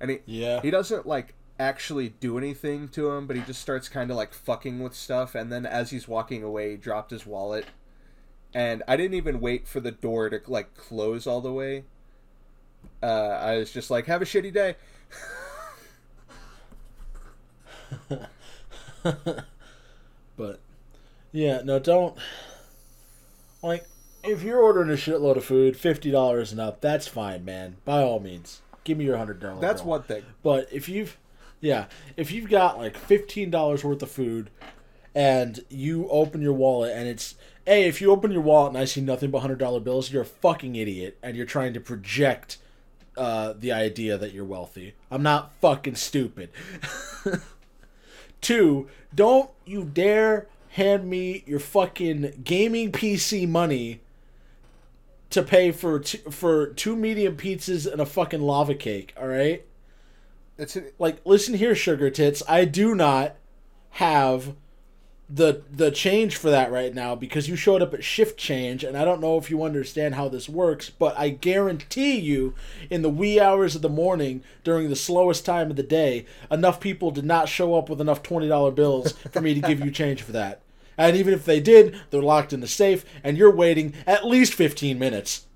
And he doesn't, like, actually do anything to him, but he just starts kind of, like, fucking with stuff. And then as he's walking away, he dropped his wallet. And I didn't even wait for the door to, like, close all the way. I was just like, have a shitty day. But yeah, no, don't, like, if you're ordering a shitload of food, $50 and up, that's fine, man. By all means, give me your $100. That's one thing. But if you've got like $15 worth of food, and you open your wallet and it's, hey, if you open your wallet and I see nothing but $100 bills, you're a fucking idiot, and you're trying to project the idea that you're wealthy. I'm not fucking stupid. 2, don't you dare hand me your fucking gaming PC money to pay for 2 medium pizzas and a fucking lava cake, alright? Like, listen here, sugar tits, I do not have the change for that right now because you showed up at shift change, and I don't know if you understand how this works, but I guarantee you in the wee hours of the morning during the slowest time of the day, enough people did not show up with enough $20 bills for me to give you change for that. And even if they did, they're locked in the safe and you're waiting at least 15 minutes.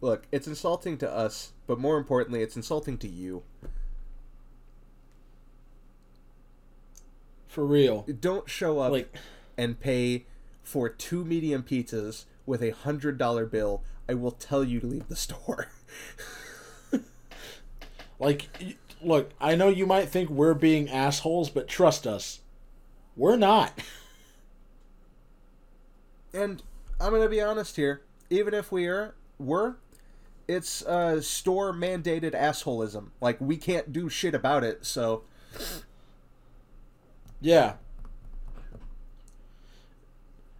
Look, it's insulting to us, but more importantly, it's insulting to you. For real. Don't show up and pay for 2 medium pizzas with a $100 bill. I will tell you to leave the store. Look, I know you might think we're being assholes, but trust us, we're not. And I'm going to be honest here. Even if we were, it's store-mandated assholism. Like, we can't do shit about it, so... Yeah.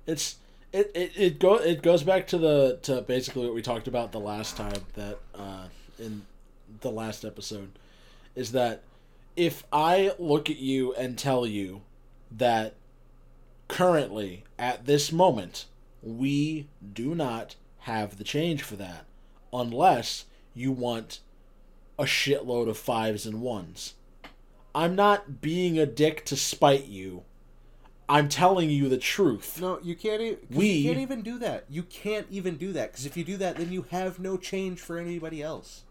It goes back to basically what we talked about the last time, that in the last episode, is that if I look at you and tell you that currently at this moment we do not have the change for that unless you want a shitload of 5s and 1s. I'm not being a dick to spite you. I'm telling you the truth. No, you can't even... You can't even do that. You can't even do that, because if you do that, then you have no change for anybody else.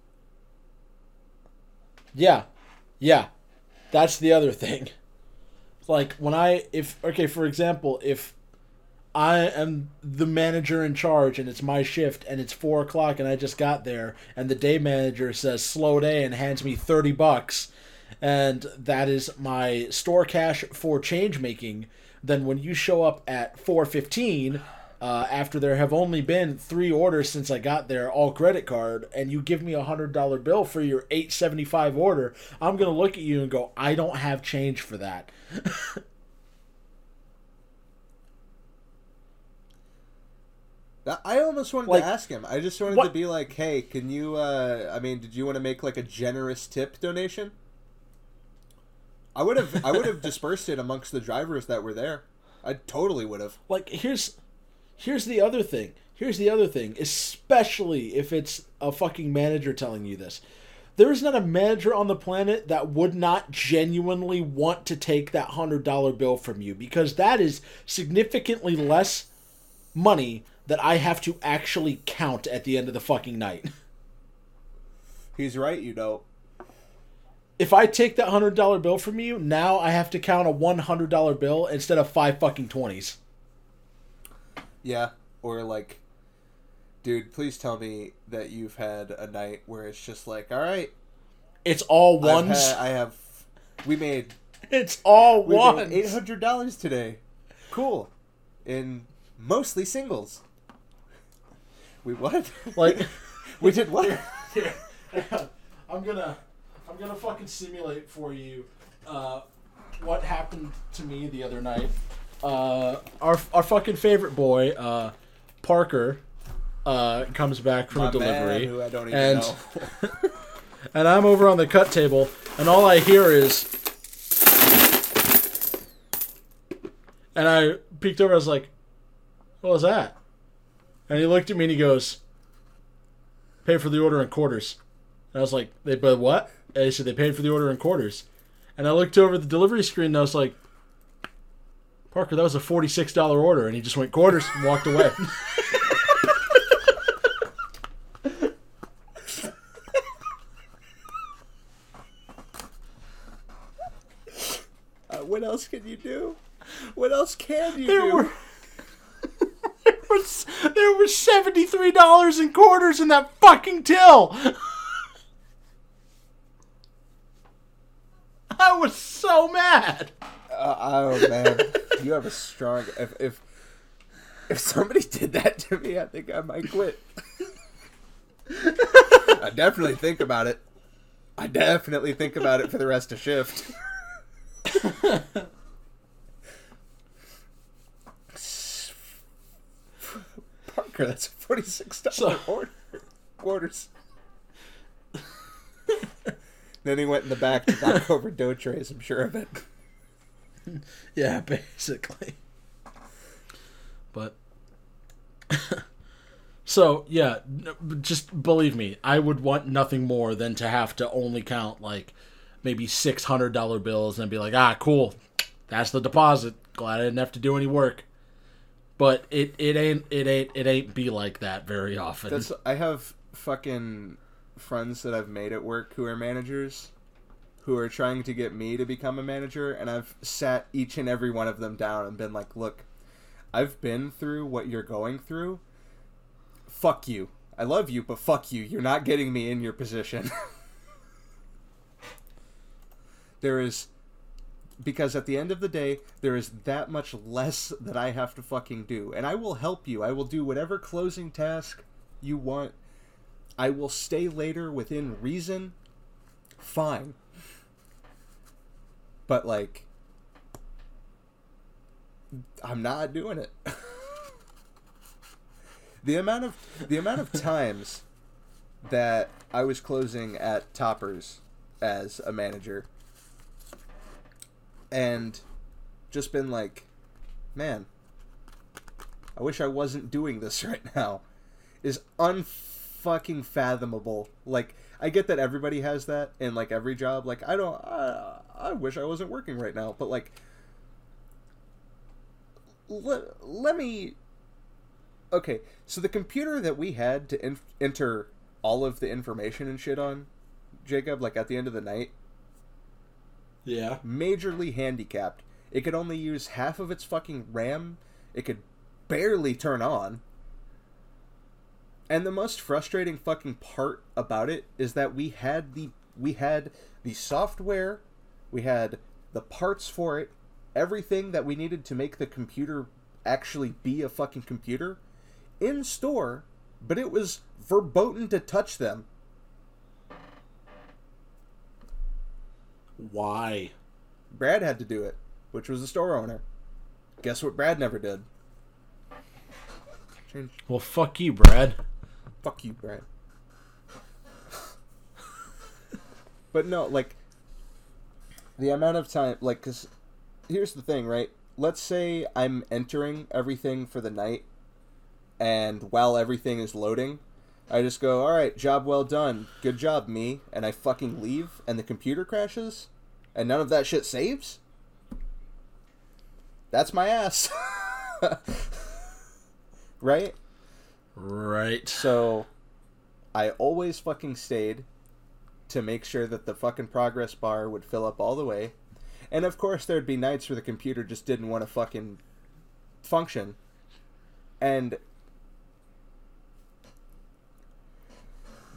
Yeah. Yeah. That's the other thing. Like, when I... Okay, for example, if I am the manager in charge and it's my shift and it's 4 o'clock and I just got there and the day manager says, slow day, and hands me $30... and that is my store cash for change making, then when you show up at 4:15, after there have only been 3 orders since I got there, all credit card, and you give me a $100 bill for your $8.75 order, I'm going to look at you and go, I don't have change for that. I almost wanted to ask him. I just wanted to be like, hey, can you, did you want to make like a generous tip donation? I would have dispersed it amongst the drivers that were there. I totally would have. Like, here's the other thing. Especially if it's a fucking manager telling you this. There is not a manager on the planet that would not genuinely want to take that $100 bill from you, because that is significantly less money that I have to actually count at the end of the fucking night. He's right, you know. If I take that $100 bill from you, now I have to count a $100 bill instead of 5 fucking 20s. Yeah, or like, dude, please tell me that you've had a night where it's just like, all right. It's all ones? It's all ones. We made $800 today. Cool. In mostly singles. We what? Like, we did what? I'm gonna fucking simulate for you what happened to me the other night. Our fucking favorite boy, Parker, comes back from a delivery, who I don't even know. And I'm over on the cut table, and all I hear is, and I peeked over, I was like, "What was that?" And he looked at me and he goes, "Pay for the order in quarters." And I was like, "But what?" And he said, they paid for the order in quarters. And I looked over the delivery screen and I was like, Parker, that was a $46 order. And he just went quarters and walked away. What else can you do? What else can you do? There was $73 in quarters in that fucking till. I was so mad. Oh man, you have a strong. If somebody did that to me, I think I might quit. I definitely think about it. I definitely think about it for the rest of shift. Parker, that's $46 quarters. Then he went in the back to knock over dough trays, I'm sure of it. Yeah, basically. But... So, yeah, just believe me, I would want nothing more than to have to only count, like, maybe $600 bills and be like, ah, cool, that's the deposit. Glad I didn't have to do any work. But it ain't be like that very often. I have fucking friends that I've made at work who are managers who are trying to get me to become a manager, and I've sat each and every one of them down and been like, look, I've been through what you're going through. Fuck you. I love you, but fuck you. You're not getting me in your position. Because at the end of the day, there is that much less that I have to fucking do. And I will help you. I will do whatever closing task you want. I will stay later within reason. Fine. But, like... I'm not doing it. The amount of times that I was closing at Toppers as a manager and just been like, man, I wish I wasn't doing this right now, is unfucking fathomable. Like, I get that everybody has that in, like, every job. Like, I wish I wasn't working right now, but, like, let me... Okay, so the computer that we had to enter all of the information and shit on, Jacob, like, at the end of the night... Yeah. Majorly handicapped. It could only use half of its fucking RAM. It could barely turn on. And the most frustrating fucking part about it is that we had the software, we had the parts for it, everything that we needed to make the computer actually be a fucking computer in store, but it was verboten to touch them. Why? Brad had to do it, which was the store owner. Guess what Brad never did? Change. Well, fuck you, Brad. Fuck you, Brad. But no, like, the amount of time, like, because... Here's the thing, right? Let's say I'm entering everything for the night, and while everything is loading, I just go, alright, job well done. Good job, me. And I fucking leave, and the computer crashes, and none of that shit saves? That's my ass. Right? Right. So, I always fucking stayed to make sure that the fucking progress bar would fill up all the way. And, of course, there'd be nights where the computer just didn't want to fucking function. And,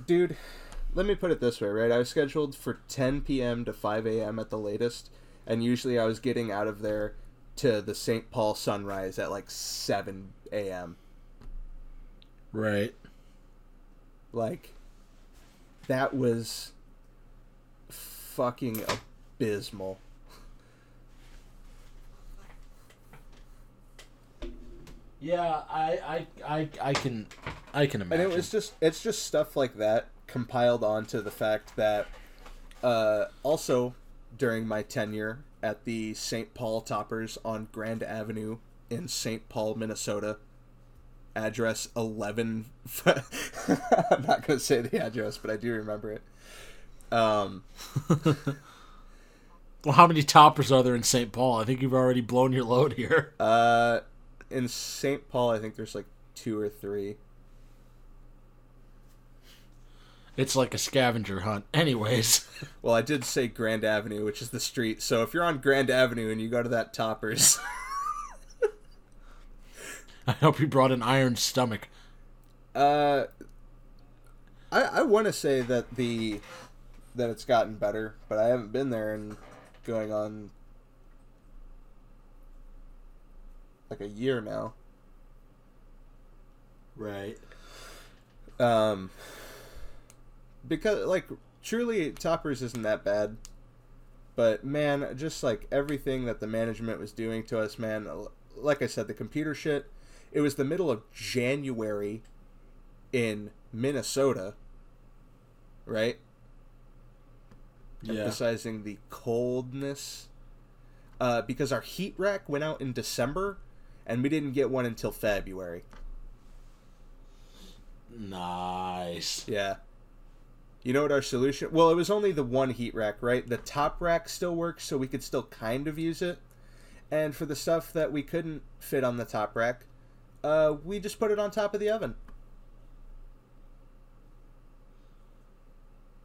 dude, let me put it this way, right? I was scheduled for 10 p.m. to 5 a.m. at the latest, and usually I was getting out of there to the St. Paul sunrise at, like, 7 a.m. Right. Like, that was fucking abysmal. Yeah, I can imagine. And it's just stuff like that compiled onto the fact that also during my tenure at the St. Paul Toppers on Grand Avenue in St. Paul, Minnesota, address 11. I'm not going to say the address, but I do remember it. Well, how many Toppers are there in St. Paul? I think you've already blown your load here. In St. Paul, I think there's like 2 or 3. It's like a scavenger hunt. Anyways. Well, I did say Grand Avenue, which is the street. So if you're on Grand Avenue and you go to that Toppers. I hope you brought an iron stomach. I want to say that that it's gotten better, but I haven't been there in going on like a year now. Right. Because, like, truly, Toppers isn't that bad. But, man, just, like, everything that the management was doing to us, man. Like I said, the computer shit. It was the middle of January in Minnesota. Right? Yeah. Emphasizing the coldness. Because our heat rack went out in December, and we didn't get one until February. Nice. Yeah. You know what our solution... Well, it was only the one heat rack, right? The top rack still works, so we could still kind of use it. And for the stuff that we couldn't fit on the top rack, we just put it on top of the oven.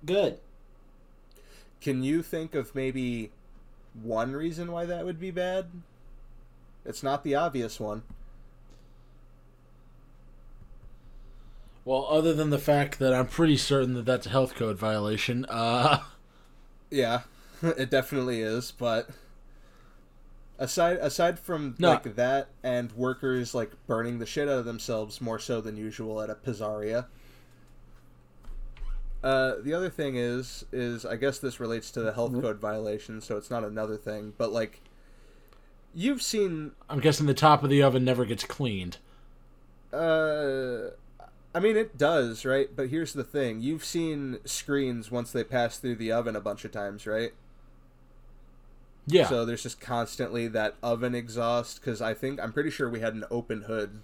Good. Can you think of maybe one reason why that would be bad? It's not the obvious one. Well, other than the fact that I'm pretty certain that that's a health code violation, yeah, it definitely is, but aside from like that and workers like burning the shit out of themselves more so than usual at a pizzeria. The other thing is I guess this relates to the health code violation, so it's not another thing, but like you've seen, I'm guessing the top of the oven never gets cleaned. I mean, it does, right? But here's the thing. You've seen screens once they pass through the oven a bunch of times, right? Yeah. So there's just constantly that oven exhaust, because I'm pretty sure we had an open hood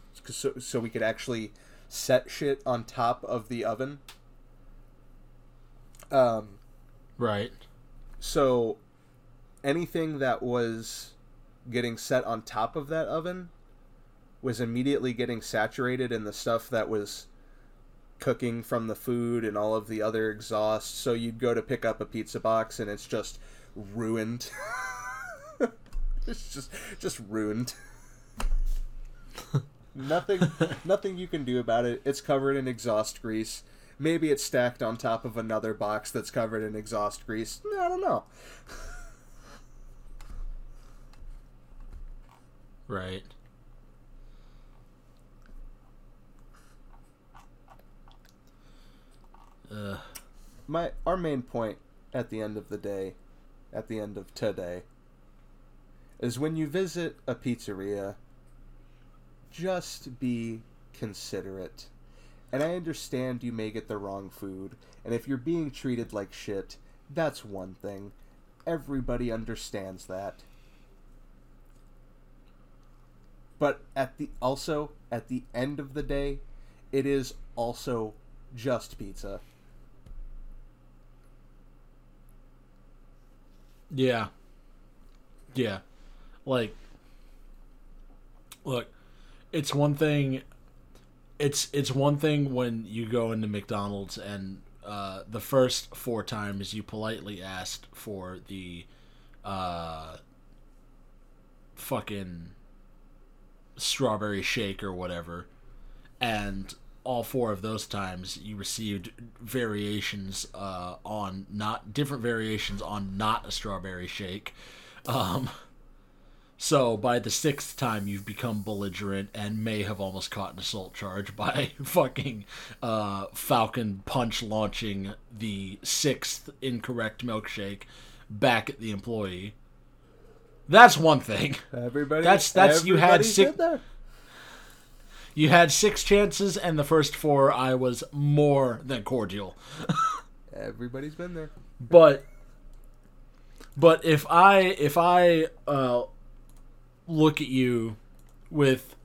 so we could actually set shit on top of the oven. Right. So anything that was getting set on top of that oven was immediately getting saturated in the stuff that was cooking from the food and all of the other exhausts, so you'd go to pick up a pizza box and it's just ruined. It's just ruined. nothing you can do about it. It's covered in exhaust grease. Maybe it's stacked on top of another box that's covered in exhaust grease. I don't know. Right. Our main point at the end of the day, at the end of today, is when you visit a pizzeria, just be considerate. And I understand you may get the wrong food, and if you're being treated like shit, that's one thing. Everybody understands that. But at the end of the day, it is also just pizza. Yeah. Like, look, it's one thing when you go into McDonald's and the first four times you politely asked for the fucking strawberry shake or whatever, and all four of those times you received different variations on not a strawberry shake. So by the sixth time you've become belligerent and may have almost caught an assault charge by fucking Falcon punch launching the sixth incorrect milkshake back at the employee. That's one thing. You had six chances, and the first four I was more than cordial. Everybody's been there. But if I look at you with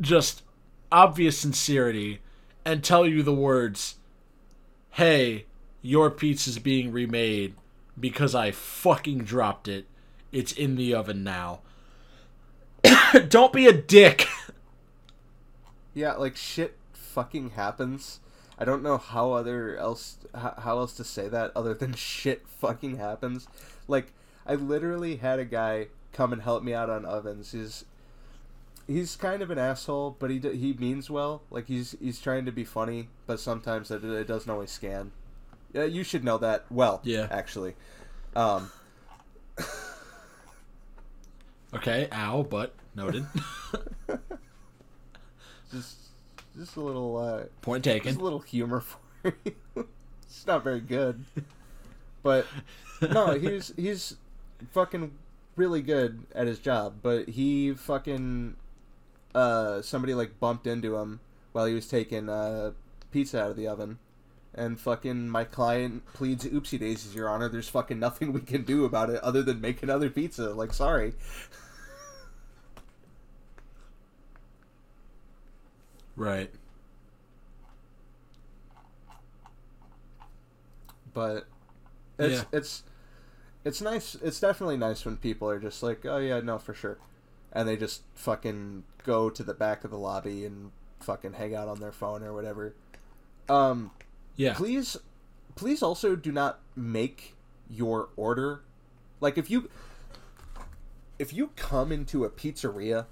just obvious sincerity and tell you the words, "Hey, your pizza's being remade because I fucking dropped it. It's in the oven now." Don't be a dick. Yeah, like, shit fucking happens. I don't know how else to say that other than shit fucking happens. Like, I literally had a guy come and help me out on ovens. He's kind of an asshole, but he means well. Like, he's trying to be funny, but sometimes it doesn't always scan. Yeah, you should know that well. Yeah, actually. Okay, ow, but noted. Just a little point taken. Just a little humor for you. It's not very good, but no, he's fucking really good at his job. But he fucking somebody like bumped into him while he was taking pizza out of the oven. And fucking my client pleads oopsie daisies, Your Honor. There's fucking nothing we can do about it other than make another pizza. Like, sorry. Right. But it's nice. It's definitely nice when people are just like, oh yeah, no, for sure. And they just fucking go to the back of the lobby and fucking hang out on their phone or whatever. Yeah. Please also do not make your order. Like, if you come into a pizzeria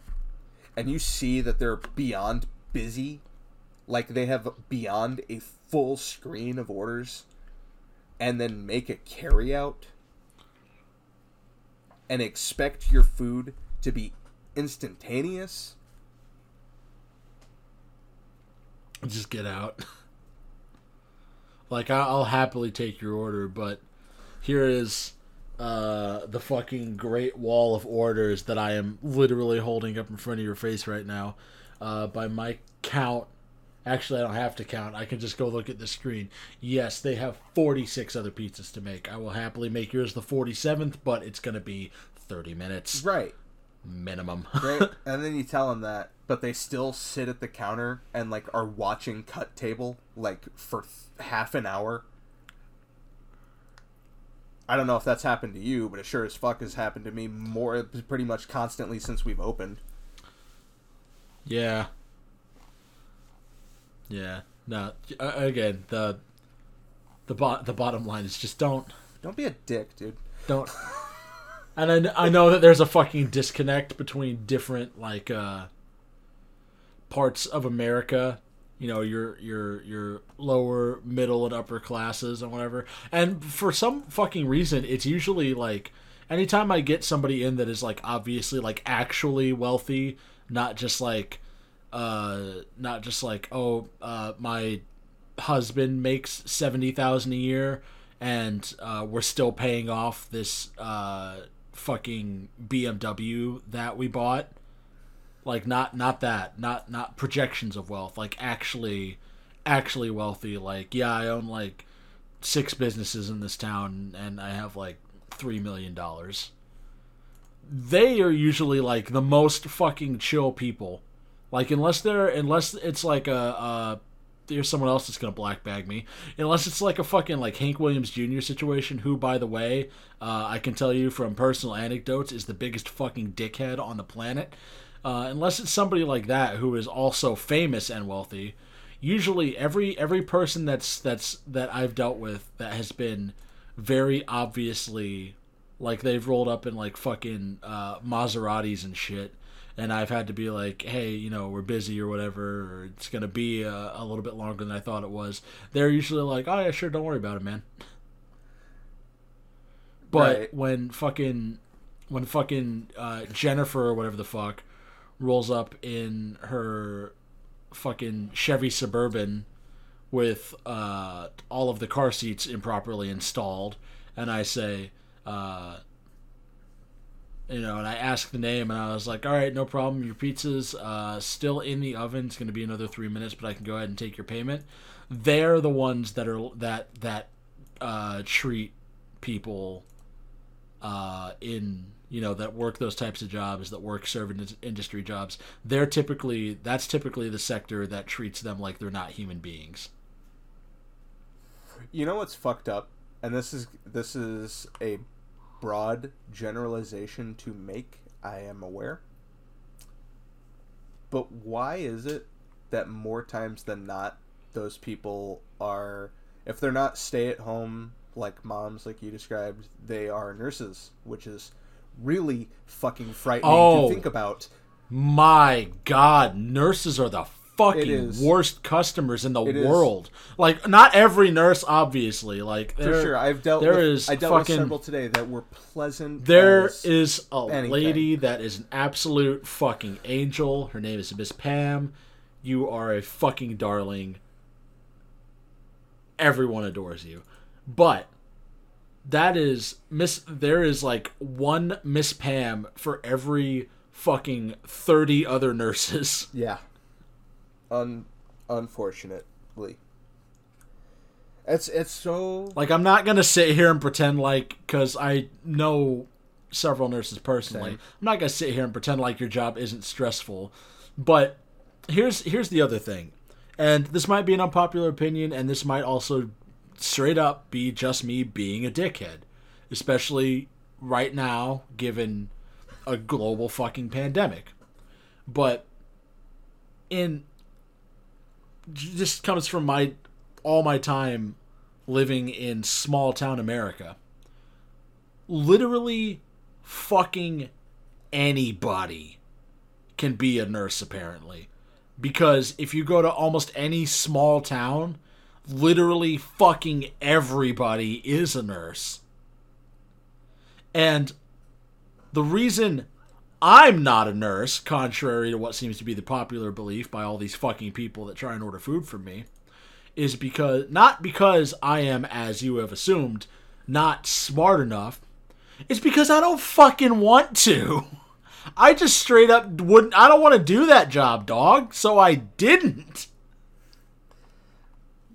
and you see that they're beyond busy, like they have beyond a full screen of orders, and then make a carry out and expect your food to be instantaneous, just get out. Like, I'll happily take your order, but here is the fucking great wall of orders that I am literally holding up in front of your face right now. By my count, actually, I don't have to count. I can just go look at the screen. Yes, they have 46 other pizzas to make. I will happily make yours the 47th, but it's going to be 30 minutes. Right. Minimum. Right. And then you tell them that, but they still sit at the counter and, like, are watching Cut Table, like, for half an hour. I don't know if that's happened to you, but it sure as fuck has happened to me more pretty much constantly since we've opened. Yeah. Yeah. No, again, the bottom line is just don't be a dick, dude. Don't. And I know that there's a fucking disconnect between different, like, parts of America, you know, your lower, middle, and upper classes and whatever. And for some fucking reason, it's usually, like, anytime I get somebody in that is, like, obviously, like, actually wealthy, not just like, oh, my husband makes $70,000 a year, and we're still paying off this, fucking BMW that we bought. Like, not projections of wealth, like actually wealthy. Like, yeah, I own like 6 businesses in this town and I have like $3 million. They are usually like the most fucking chill people. Like, unless it's like a there's someone else that's going to black bag me. Unless it's like a fucking, like, Hank Williams Jr. situation, who, by the way, I can tell you from personal anecdotes, is the biggest fucking dickhead on the planet. Unless it's somebody like that who is also famous and wealthy, usually every person that I've dealt with that has been very obviously, like, they've rolled up in, like, fucking Maseratis and shit. And I've had to be like, hey, you know, we're busy or whatever, or it's going to be a little bit longer than I thought it was. They're usually like, oh, yeah, sure, don't worry about it, man. But right. when Jennifer or whatever the fuck rolls up in her fucking Chevy Suburban with all of the car seats improperly installed, and I say, you know, and I asked the name, and I was like, all right, no problem. Your pizza's still in the oven. It's going to be another 3 minutes, but I can go ahead and take your payment. They're the ones that are that treat people in, you know, that work those types of jobs, that work service industry jobs. That's typically the sector that treats them like they're not human beings. You know what's fucked up? And this is a broad generalization to make, I am aware. But why is it that more times than not, those people are, if they're not stay-at-home, like moms, like you described, they are nurses, which is really fucking frightening to think about. My God, nurses are the fucking worst customers in the world. Like, not every nurse, obviously. Like, for sure, I dealt with several today that were pleasant. There is a lady that is an absolute fucking angel. Her name is Miss Pam. You are a fucking darling. Everyone adores you. But that is there is like one Miss Pam for every fucking 30 other nurses. Yeah. Unfortunately. It's so... Like, I'm not going to sit here and pretend like... Because I know several nurses personally. Same. I'm not going to sit here and pretend like your job isn't stressful. But here's the other thing. And this might be an unpopular opinion, and this might also straight up be just me being a dickhead. Especially right now, given a global fucking pandemic. But... Just comes from all my time living in small town America. Literally fucking anybody can be a nurse, apparently. Because if you go to almost any small town, literally fucking everybody is a nurse. And the reason I'm not a nurse, contrary to what seems to be the popular belief by all these fucking people that try and order food from me, is because, not because I am, as you have assumed, not smart enough. It's because I don't fucking want to. I just straight up wouldn't. I don't want to do that job, dog. So I didn't.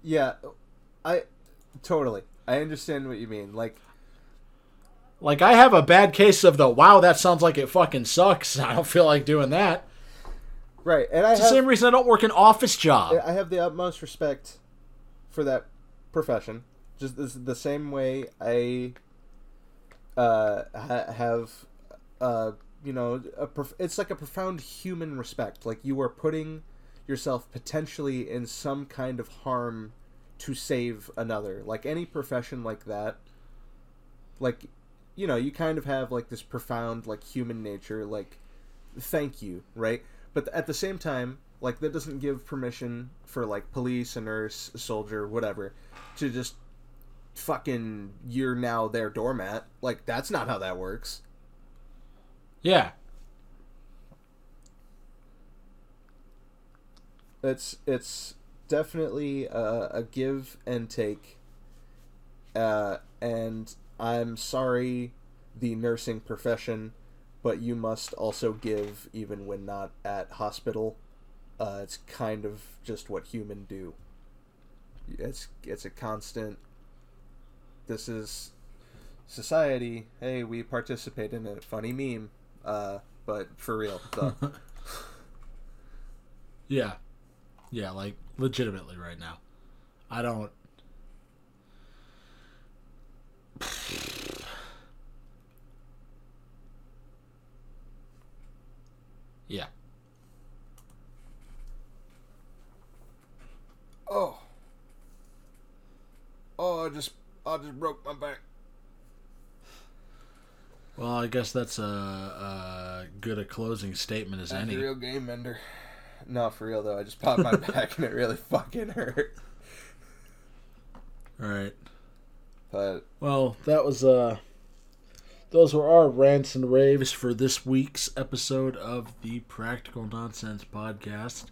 Yeah, I understand what you mean. Like, I have a bad case of the, wow, that sounds like it fucking sucks. I don't feel like doing that. Right. And it's the same reason I don't work an office job. I have the utmost respect for that profession. Just the same way I have, you know, it's like a profound human respect. Like, you are putting yourself potentially in some kind of harm to save another. Like, any profession like that, like... You know, you kind of have, like, this profound, like, human nature, like, thank you, right? But at the same time, like, that doesn't give permission for, like, police, a nurse, a soldier, whatever, to just fucking, you're now their doormat. Like, that's not how that works. Yeah. It's definitely a give and take, and... I'm sorry, the nursing profession, but you must also give even when not at hospital. It's kind of just what human do. It's a constant. This is society. Hey, we participate in it. Funny meme, but for real. So. Yeah, like legitimately right now. I don't. Yeah. Oh, I just broke my back. Well, I guess that's a good a closing statement as any. A real game ender. No, for real though, I just popped my back and it really fucking hurt. All right. But well, that was those were our rants and raves for this week's episode of the Practical Nonsense Podcast.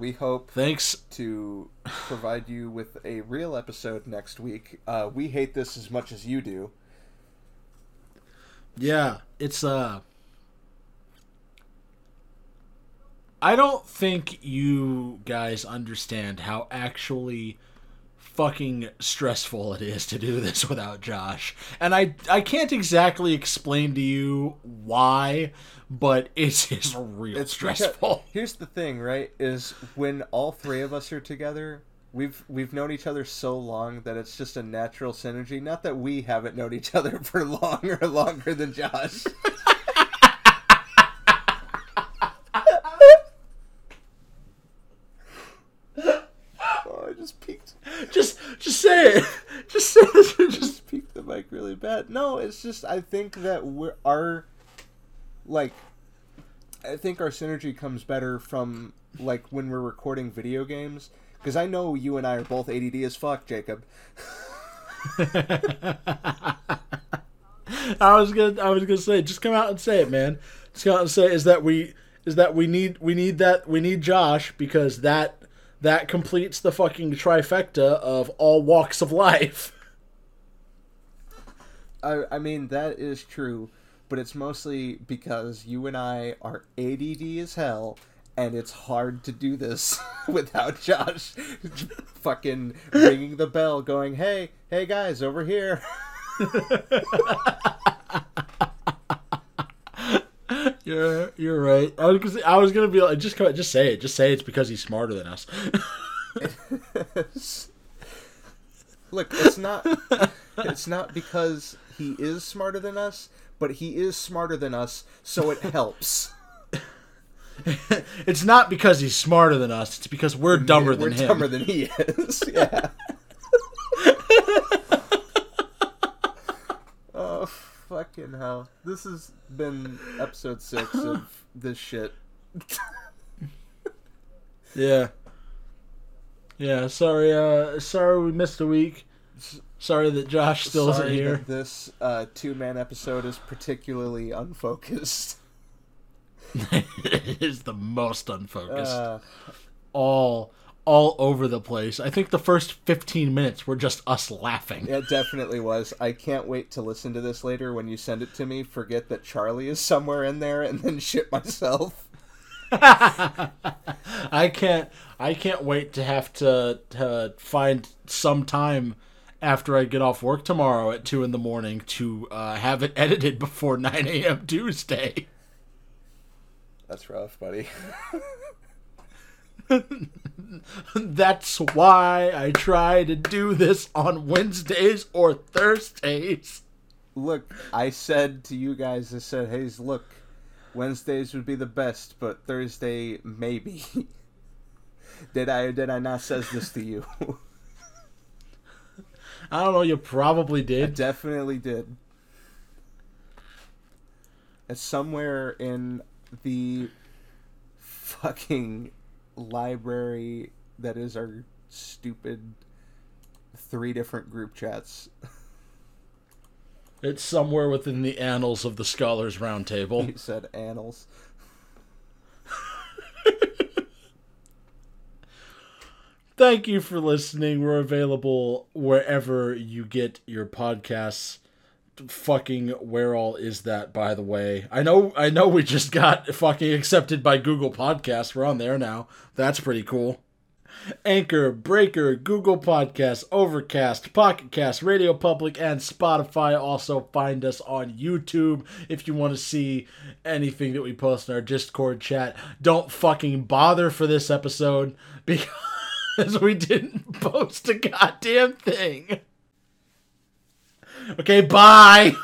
We hope to provide you with a real episode next week. We hate this as much as you do. Yeah, it's I don't think you guys understand how actually fucking stressful it is to do this without Josh. And I can't exactly explain to you why, but it's real stressful. Because, here's the thing, right, is when all three of us are together, we've known each other so long that it's just a natural synergy. Not that we haven't known each other for longer than Josh. just peeked. Just say it. Just say it. Just peeked the mic really bad. No, it's just I think that our synergy comes better from like when we're recording video games, because I know you and I are both ADD as fuck, Jacob. I was gonna say, just come out and say it, man. Just come out and say it, is that we need Josh, because that completes the fucking trifecta of all walks of life. I mean, that is true, but it's mostly because you and I are ADD as hell, and it's hard to do this without Josh fucking ringing the bell going, hey guys, over here. You're right. I was gonna be like, just say it, it's because he's smarter than us. Look, it's not because he is smarter than us, but he is smarter than us, so it helps. It's not because he's smarter than us, it's because we're dumber than him. We're dumber than he is, yeah. Oh, fucking hell. This has been episode 6 of this shit. Yeah. Yeah, sorry we missed a week. Sorry that Josh still isn't here. That this two-man episode is particularly unfocused. It is the most unfocused. All over the place. I think the first 15 minutes were just us laughing. It definitely was. I can't wait to listen to this later when you send it to me, forget that Charlie is somewhere in there, and then shit myself. I can't wait to have to find some time after I get off work tomorrow at 2 in the morning to have it edited before 9 a.m. Tuesday. That's rough, buddy. That's why I try to do this on Wednesdays or Thursdays. Look, I said to you guys, hey, look, Wednesdays would be the best, but Thursday, maybe. Did I not say this to you? I don't know, you probably did. I definitely did. It's somewhere in the fucking library that is our stupid 3 different group chats. It's somewhere within the annals of the Scholars Roundtable. You said annals. Thank you for listening. We're available wherever you get your podcasts. Fucking where all is that, by the way? I know we just got fucking accepted by Google Podcasts. We're on there now. That's pretty cool. Anchor, Breaker, Google Podcasts, Overcast, Pocket Cast, Radio Public, and Spotify. Also find us on YouTube if you want to see anything that we post in our Discord chat. Don't fucking bother for this episode because we didn't post a goddamn thing. Okay, bye!